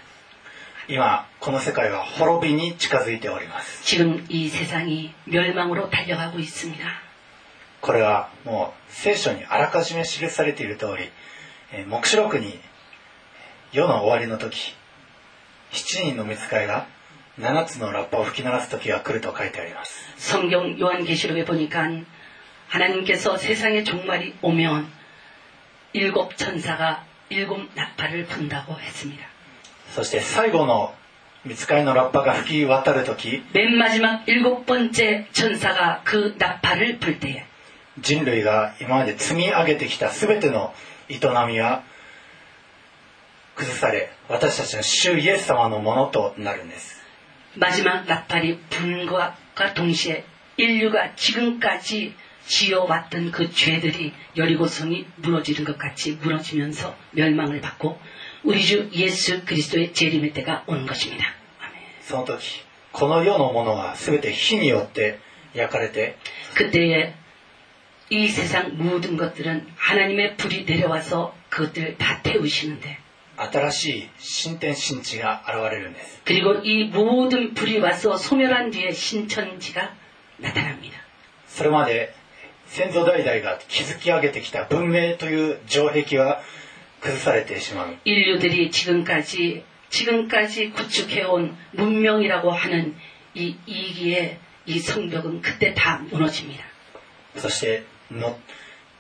지금 이 세상이 멸망으로 달려가고 있습니다. これはもう聖書にあらかじめ記されている通り、黙示録に世の終わりの時、ななにんの御使いが ななつのラッパを吹き鳴らす時が来ると書いてあります。 성경 요한계시록에 보니까 하나님께서 세상의 종말이 오면 일곱 천사가 일곱 나팔을 분다고 했습니다. そして最後の御使いのラッパが吹き渡る時、맨 마지막 일곱 번째 천사가 그 나팔을 불 때에 人類が今まで積み上げてきた全ての営みは崩され、私たちの主イエス様のものとなるんです。 마지막 나팔이 부는 것과 동시에 인류가 지금까지 지어왔던 그 죄들이 여리고성이 무너지는 것 같이 무너지면서 멸망을 받고 우리 주 예수 그리스도의 재림의 때가 온 것입니다. 그때에 이 세상 모든 것들은 하나님의 불이 내려와서 그것들을 다 태우시는데 그리고 이 모든 불이 와서 소멸한 뒤에 신천지가 나타납니다. それまで先祖代々が築き上げてきた文明という城壁は崩されてしまう。 인류들이 지금까지 지금까지 구축해온 문명이라고 하는 이 이기의 이 성벽은 그때 다 무너집니다. そして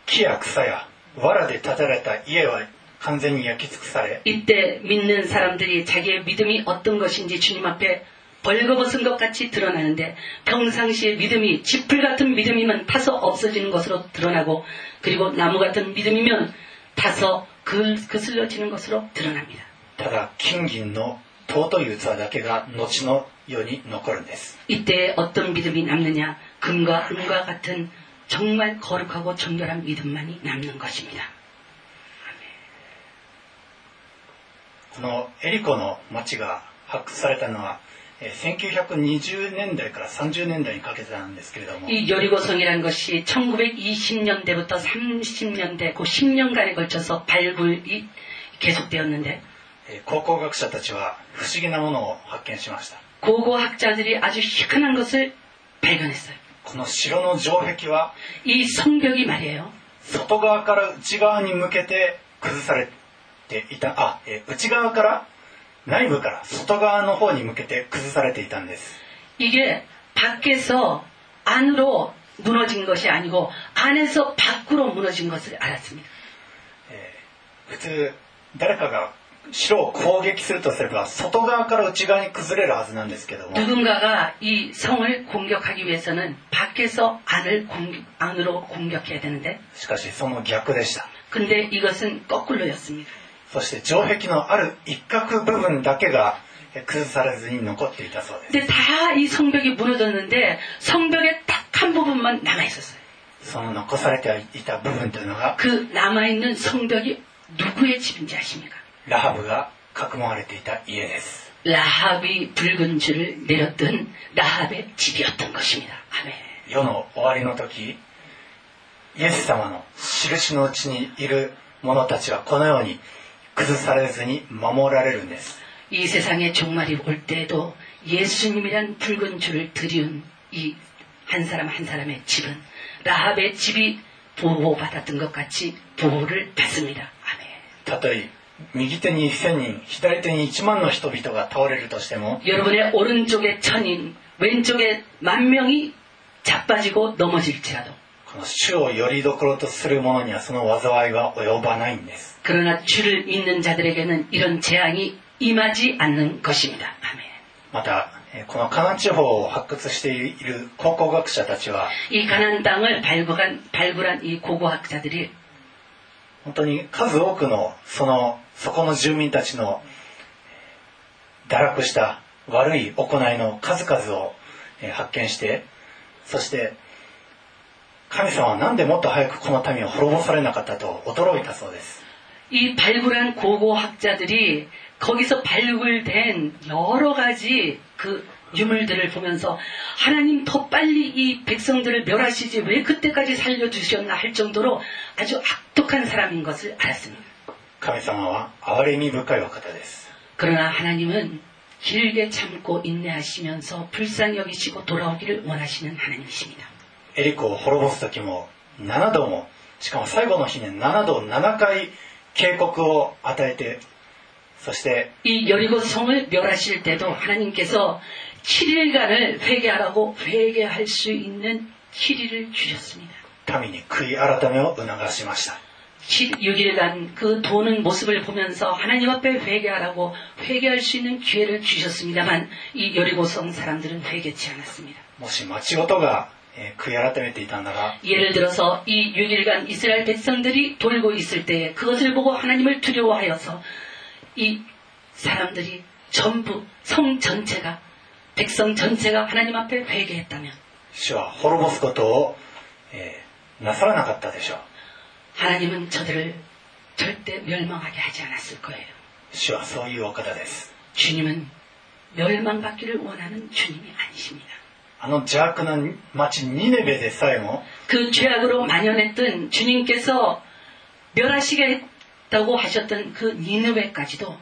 木や草や藁で建てられた家は完全に焼き尽くされ。 이때 믿는 사람들이 자기의 믿음이 어떤 것인지 주님 앞에 벌거벗은 것 같이 드러나는데 평상시의 믿음이 지풀같은 믿음이면 타서 없어지는 것으로 드러나고 그리고 나무같은 믿음이면 타서 그, 그슬려지는 것으로 드러납니다. ただ金銀の尊い器だけが後の世に残るんです。 이때 어떤 믿음이 남느냐? 금과 은과 같은 정말 거룩하고 정결한 믿음만이 남는 것입니다. このエリコの町が発掘されたのは せんきゅうひゃくにじゅうねんだいからさんじゅうねんだいにかけてなんですけれども。 이 여리고성이라는 것이 천구백이십 년대부터 삼십 년대 그 십 년간에 걸쳐서 발굴이 계속되었는데 고고학자たちは不思議なものを発見しました。 고고학자들이 아주 희한한 것을 발견했어요. この城の城壁は이 성벽이 말이에요. 外側から内側に向けて崩されていた。あ、内側から 内側から内側に向けて崩されていたんです。内部から外側の方に向けて崩されていたんです。이게밖에서안으로무너진것이아니고안에서밖으로무너진것을알았습니다。普通誰かが城を攻撃するとすれば外側から内側に崩れるはずなんですけども、누군가가이성을공격하기위해서는밖에서안을공안으로공격해야되는데、しかしその逆でした。근데이것은거꾸로였습니다。そして城壁のある一角部分だけが崩されずに残っていたそうです。で、다이성벽이무너졌는데성벽의딱한부분만남아있었어요。その残されていた部分というのが、그남아있는성벽이누구의집인지아십니까？ラハブが囲まれていた家です。ラハブ이붉은줄을내렸던라합의집이었던것입니다。아멘。世の終わりの時、イエス様の印のうちにいる者たちはこのように崩されずに守られるんです。이세상의종말이올때에도예수님이란붉은줄을들이운이한사람한사람의집은라합의집이보호받았던것같이보호를받습니다。아멘。たとえ右手にせんにん、左手にいちまんの人々が倒れるとしても、여러분의오른쪽에 천 인、왼쪽에 만 명이 자빠지고 넘어질지라도、この主をよりどころとする者にはその災いは及ばないんです。그러나 주를 믿는 자들에게는 이런 재앙이 임하지 않는 것입니다。아멘。またこのカナン地方を発掘している考古学者たちは、이가나안 땅을 발굴한 발굴한 이 고고학자들이本当に数多くのそのそこの住民たちの堕落した悪い行いの数々を発見して、そして神様はなんでもっと早くこの民を滅ぼされなかったと驚いたそうです。이발굴한고고학자들이거기서발굴된여러가지그유물들을보면서하나님더빨리이백성들을멸하시지왜그때까지살려주셨나할정도로아주악독한사람인것을알았습니다。神様は憐れみ深いお方です。그러나하나님은길게참고인내하시면서불쌍히여기시고돌아오기를원하시는하나님이십니다。エリコを滅ぼす時もななども、しかも最後の日にななどななかい警告を与えて、そして이여리고성을멸하실때도하나님께서 칠 일간을 회개하라고 회개할 수 있는 칠 일을 주셨습니다. 民に悔い改めを促しました。 육 일간 그 도는 모습을 보면서 하나님 앞에 회개하라고 회개할 수 있는 기회를 주셨습니다만 이 여리고성 사람들은 회개치 않았습니다. もし町ごとが悔い改めていたなら 예를 들어서 이 육 일간 이스라엘 백성들이 돌고 있을 때에 그것을 보고 하나님을 두려워하여서 이 사람들이 전부 성 전체가 백성 전체가 하나님 앞에 회개했다면, 하나님은 저들을 절대 멸망하게 하지 않았을 거예요. 주님은 멸망받기를 원하는 주님이 아니십니다. 그 죄악으로 만연했던 주님께서 멸하시겠다고 하셨던 그 니느웨까지도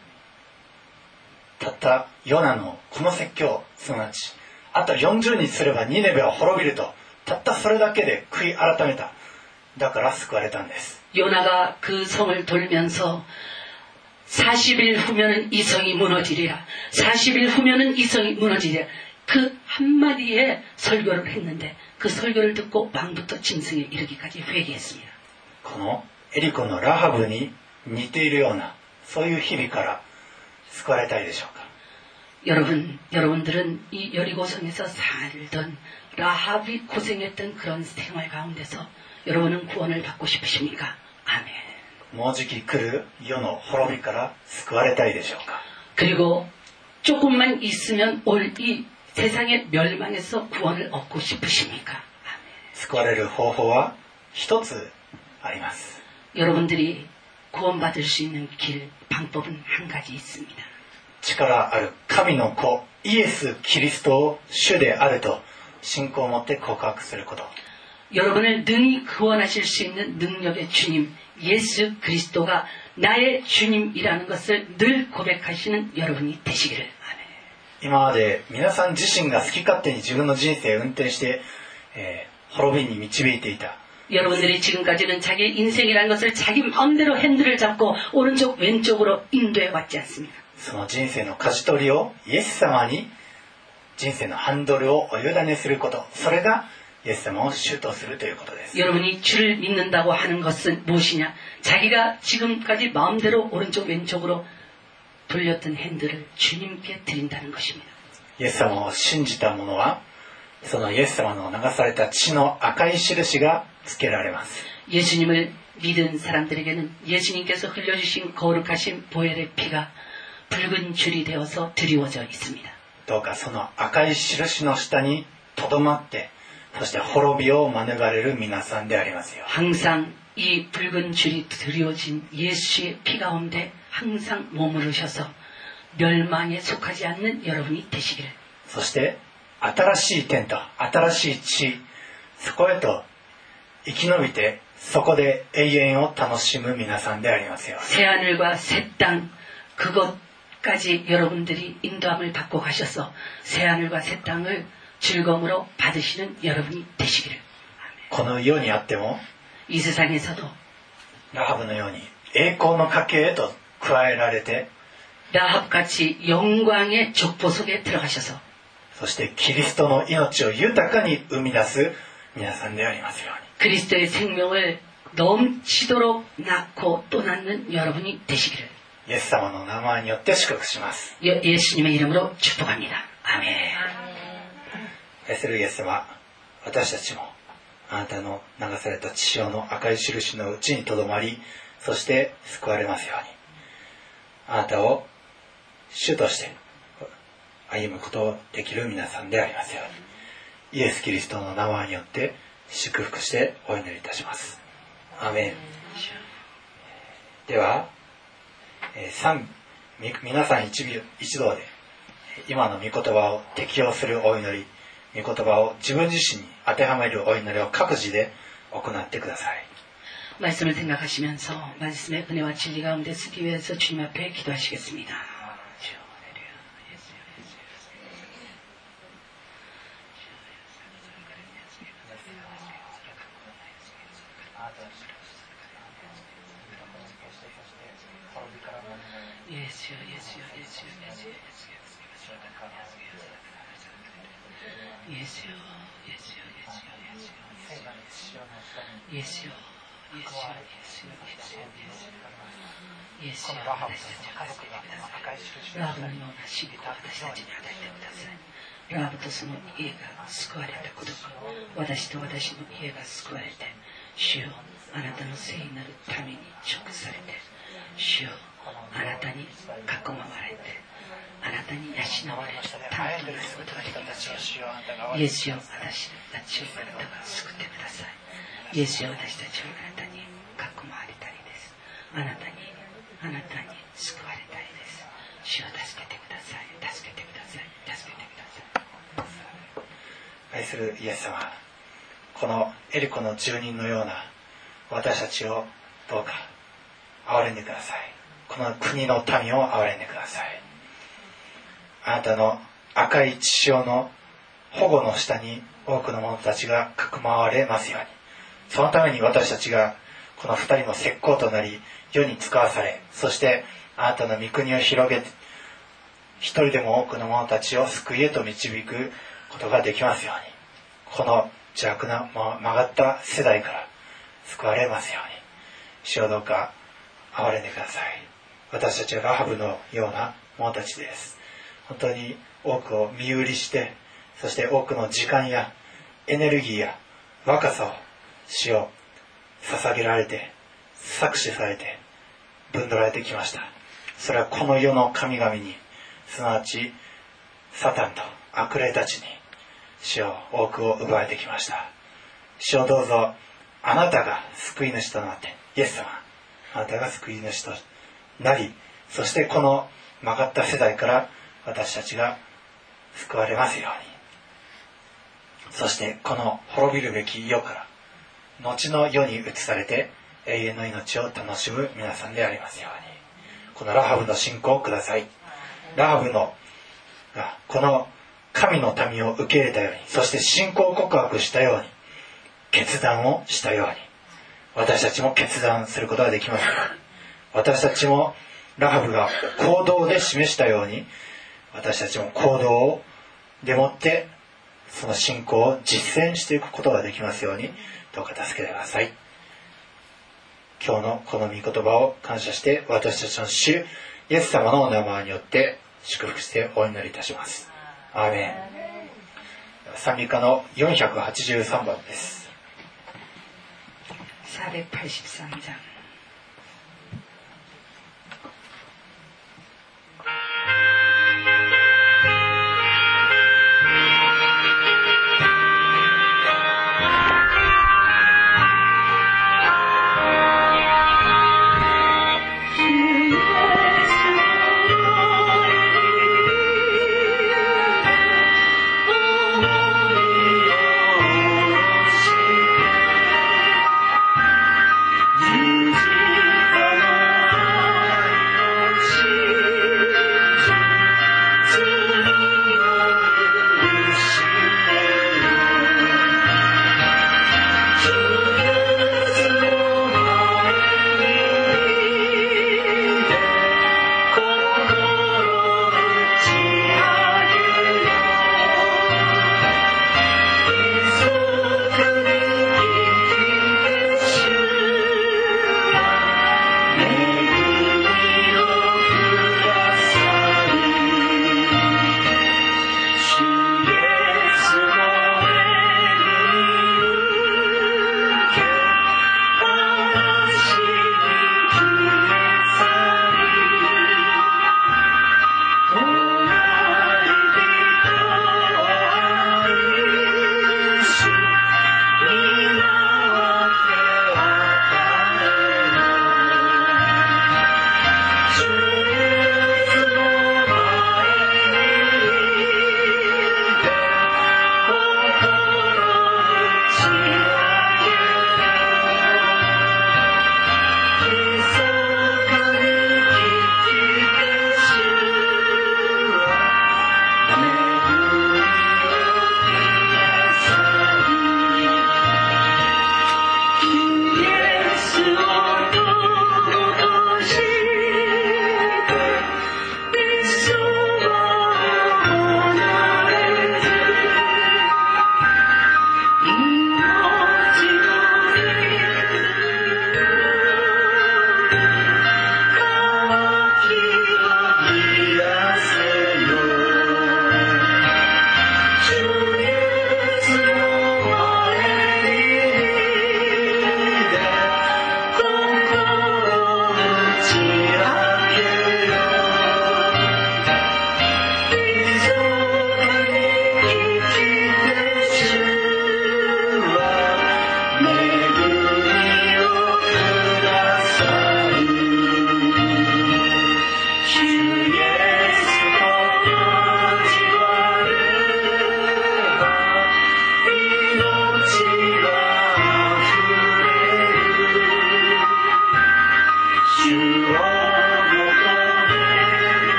たったヨナのこの説教、すなわちあとよんじゅうにちすればニネベは滅びると、たったそれだけで悔い改めた。だから救われたんです。ヨナが그 성을 돌면서 사십 일 후면은 이 성이 무너지리라 사십 일 후면은 이 성이 무너지리라 그 한마디의 설교를 했는데 그 설교를 듣고 왕부터 짐승에 이르기까지 회개했습니다。このエリコのラハブに似ているようなそういう日々から救われたいでしょうか。여러분、여러분들은이여리고성에서살던라합이고생했던그런생활가운데서여러분은구원을받고싶으십니까？아멘。もうじき来る世の滅びから救われたいでしょうか。그리고조금만있으면올이세상의멸망에서구원을얻고싶으십니까？아멘。救われる方法は一つあります。여러분들이구원받을수있는길방법은한가지있습니다。力ある神の子イエス・キリストを主であると信仰を持って告白すること。여러분을능히구원하실수있는능력의주님예수그리스도가나의주님이라는것을늘고백하시는여러분이되시기를。今まで皆さん自身が好き勝手に自分の人生を運転して、えー、滅びに導いていた。여러분들이지금까지는자기인생이라는것을자기마음대로핸들을잡고오른쪽왼쪽으로인도해왔지않습니다。 その人生の舵取りをイエス様に、人生のハンドルをお委ねすること、それがイエス様を主とするということです。여러분이주를믿는다고하는것은무엇이냐자기가지금까지마음대로오른쪽왼쪽으로돌렸던핸들을주님께드린다는것입니다イエス様を信じた者はそのイエス様の流された血の赤い印がつけられます。예수님을믿은사람들에게는예수님께서흘려주신거룩하신보혈의피가붉은줄이되어서드리워져있습니다どうかその赤い印の下にとどまって、そして滅びを免れる皆さんでありますよ。항상이붉은줄이드리워진예수의피가운데항상머무르셔서멸망에속하지않는여러분이되시기를。そして新しい天と新しい地、そこへと生き延びて、そこで永遠を楽しむ皆さんでありますよ。새하늘과새 땅、그것까지여러분들이인도함을받고가셔서새하늘과새땅을즐거움으로받으시는여러분이되시기를。この世にあっても、이세상에서도ラハブのように栄光の家系へと加えられて、ラハブ같이영광의족보속에들어가셔서、そしてキリストの命を豊かに生み出す皆さんでありますように。그리스도의생명을넘치도록낳고또낳는여러분이되시기를。예수様の名前によって祝福します。예수님의이름으로축복합니다。아멘。愛するイエス様、私たちもあなたの流された血潮の赤い印のうちにとどまり、そして救われますように。あなたを主として歩むことをできる皆さんでありますように。イエス・キリストの名前によって祝福してお祈りいたします。アーメン。では、えー、さん皆さん 一, 一同で今の御言葉を適用するお祈り、御言葉を自分自身に当てはめるお祈りを各自で行ってください。말씀을생각하시면서말씀의은혜와진리가운데쓰기위해서주님앞에기도하시겠습니다。ラハブとその家が救われたことか、私と私の家が救われて、主よあなたの聖なる民に食されて、主よあなたに囲まれて、あなたに養われて担当することができますよ。イエスよ私たちをあなたが救ってください。イエスよ私たちをあなたに囲まれたりです、あなたにあなたに救われたりです。主よ助けてください、助けてください、助けてください。愛するイエス様、このエリコの住人のような私たちをどうか憐れんでください。この国の民を憐れんでください。あなたの赤い血潮の保護の下に多くの者たちが囲まれますように。そのために私たちがこの二人の石膏となり世に使わされ、そしてあなたの御国を広げて一人でも多くの者たちを救いへと導くことができますように。この邪悪な、ま、曲がった世代から救われますように。主よどうか憐れんでください。私たちはラハブのような者たちです。本当に多くを身売りして、そして多くの時間やエネルギーや若さを主よ捧げられて、搾取されて、ぶんどられてきました。それはこの世の神々に、すなわちサタンと悪霊たちに主よ多くを奪われてきました。主よどうぞあなたが救い主となって、イエス様あなたが救い主となり、そしてこの曲がった世代から私たちが救われますように。そしてこの滅びるべき世から後の世に移されて永遠の命を楽しむ皆さんでありますように。このラハブの信仰をください。ラハブのがこの神の民を受け入れたように、そして信仰告白したように、決断をしたように、私たちも決断することができます。私たちもラハブが行動で示したように、私たちも行動でもってその信仰を実践していくことができますように、どうか助けてください。今日のこの御言葉を感謝して、私たちの主イエス様のお名前によって祝福してお祈りいたします。アーメン。賛美歌のよんひゃくはちじゅうさんばんです。よんひゃくはちじゅうさんばん。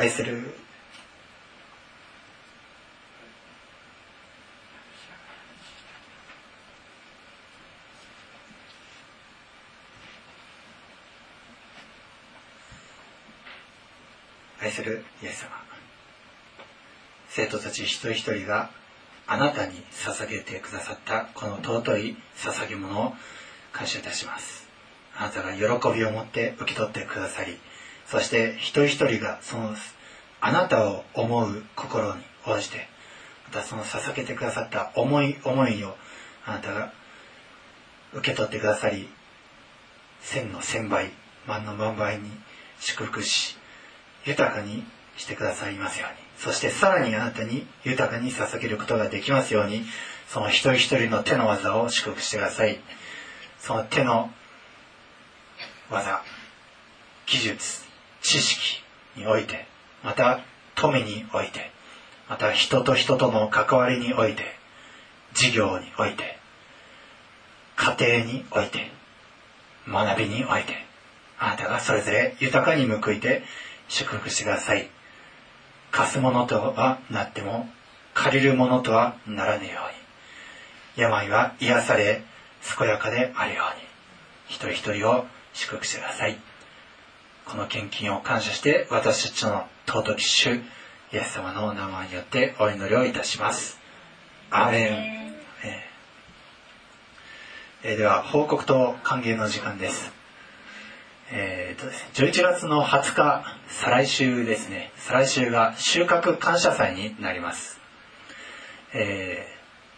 愛する愛するイエス様、生徒たち一人一人があなたに捧げてくださったこの尊い捧げ物を感謝いたします。あなたが喜びを持って受け取ってくださり、そして一人一人がそのあなたを思う心に応じて、またその捧げてくださった思い思いをあなたが受け取ってくださり、千の千倍、万の万倍に祝福し、豊かにしてくださいますように、そしてさらにあなたに豊かに捧げることができますように、その一人一人の手の技を祝福してください。その手の技、技術、知識において、また富において、また人と人との関わりにおいて、事業において、家庭において、学びにおいて、あなたがそれぞれ豊かに報いて祝福してください。貸すものとはなっても借りるものとはならぬように、病は癒され健やかであるように、一人一人を祝福してください。この献金を感謝して私たちの尊き主イエス様の名前によってお祈りをいたします。アーメン。えー、では報告と歓迎の時間です。えーとですね、じゅういちがつのはつか、再来週ですね、再来週が収穫感謝祭になります。え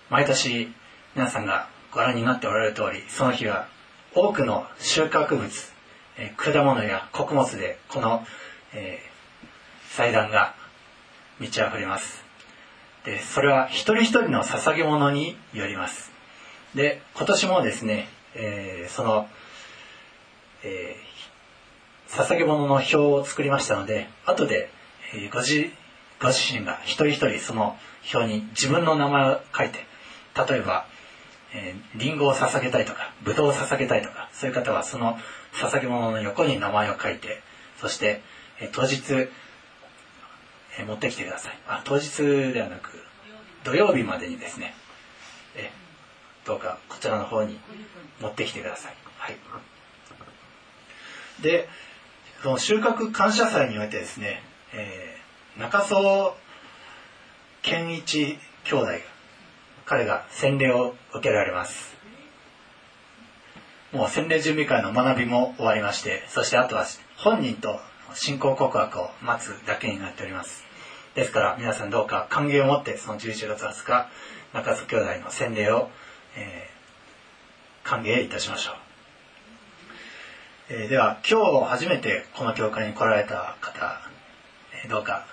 ー、毎年皆さんがご覧になっておられる通り、その日は多くの収穫物、えー、果物や穀物でこの、えー、祭壇が満ち溢れます。でそれは一人一人の捧げ物によります。で今年もですね、えー、その、えー捧げ物の表を作りましたので、後でご自、ご自身が一人一人その表に自分の名前を書いて、例えば、えー、リンゴを捧げたいとかブドウを捧げたいとか、そういう方はその捧げ物の横に名前を書いて、そして、えー、当日、えー、持ってきてください。あ、当日ではなく土曜日までにですね、えー、どうかこちらの方に持ってきてください。はい。でその収穫感謝祭においてですね、えー、中曽健一兄弟が、彼が洗礼を受けられます。もう洗礼準備会の学びも終わりまして、そしてあとは本人と信仰告白を待つだけになっております。ですから皆さんどうか歓迎を持って、そのじゅういちがつはつか中曽兄弟の洗礼を、えー、歓迎いたしましょう。えー、では今日初めてこの教会に来られた方、えー、どうか、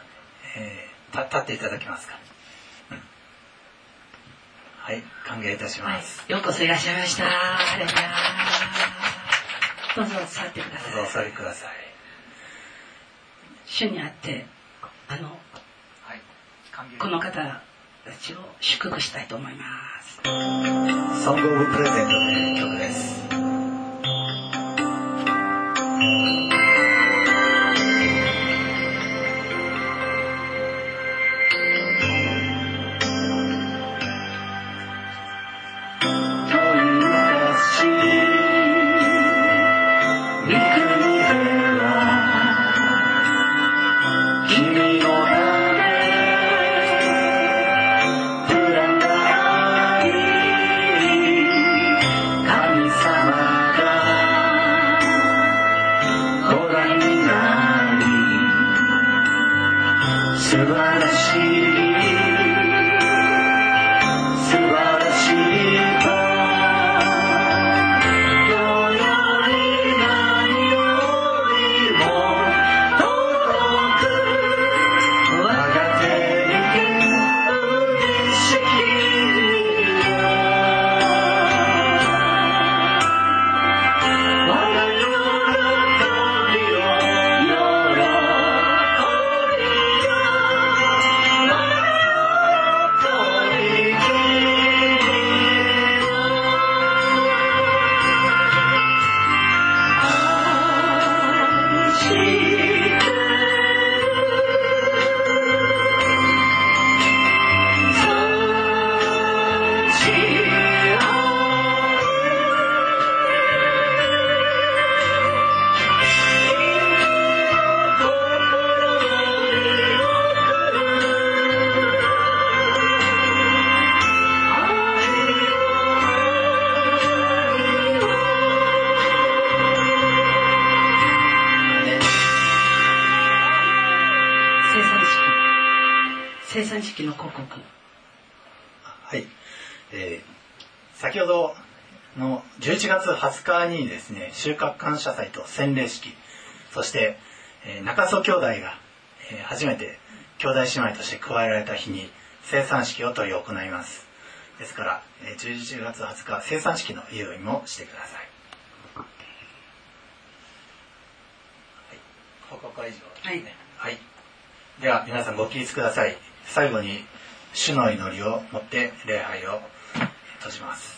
えー、立っていただけますか。うん、はい、歓迎いたします。はい、ようこそいらっしゃいました。どうぞ座ってください。どうぞ座ってください。主にあってあの、はい、歓迎この方たちを祝福したいと思います。ソングオブプレゼントという曲です。はつかにですね、収穫感謝祭と洗礼式、そして、えー、中曽兄弟が、初めて兄弟姉妹として加えられた日に生産式を執り行います。ですからじゅういちがつはつか生産式の用意もしてください。報告は以上ですね。はい、はい、では皆さんご起立ください。最後に主の祈りを持って礼拝を閉じます。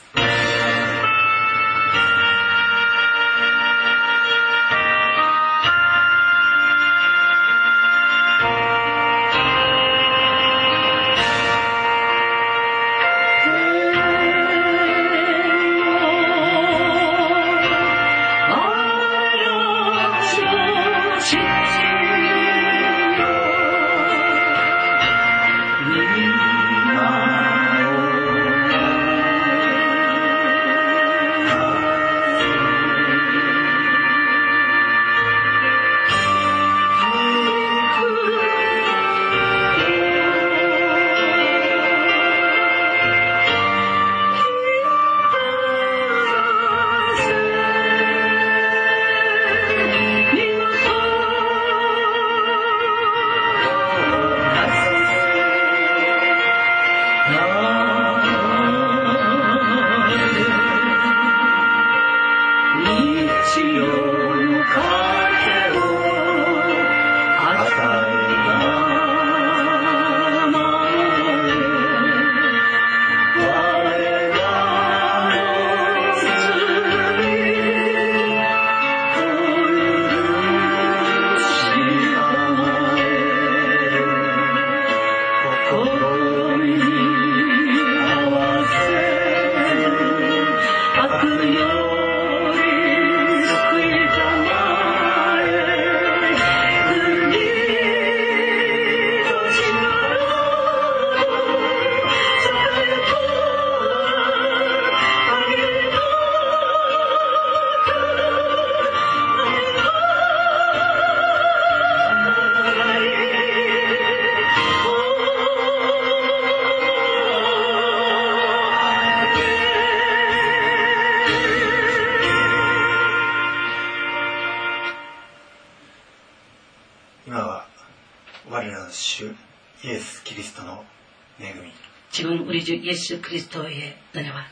クリストへ祈ります。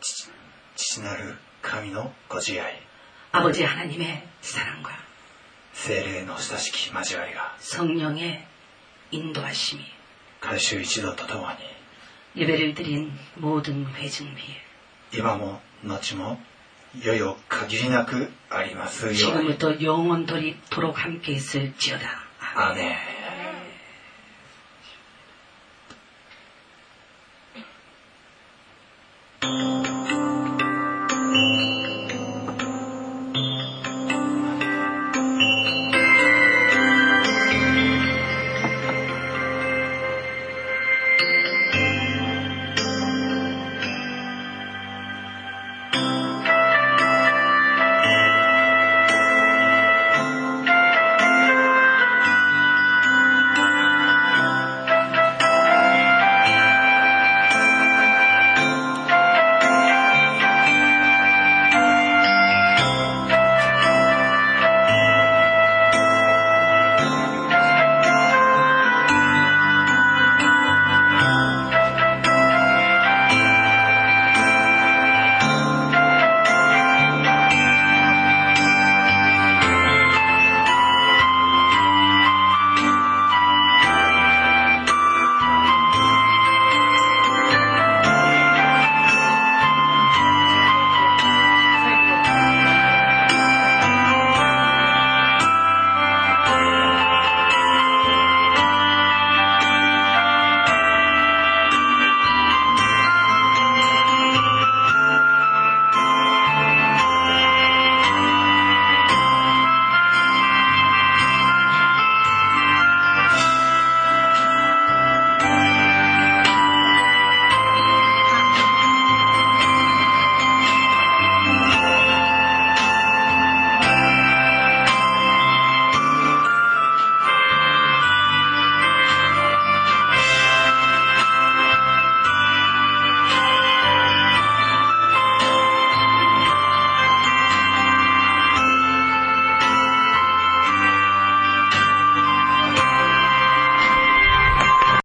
父, 父なる神のご自愛、아버지하나님의사랑과聖霊の親しき交わりが、성령의인도하심이改修一同とともに、예배를드린모든회중위에今も後もよよ限りなくありますように、지금부터영원토록함께있을지어다。아멘。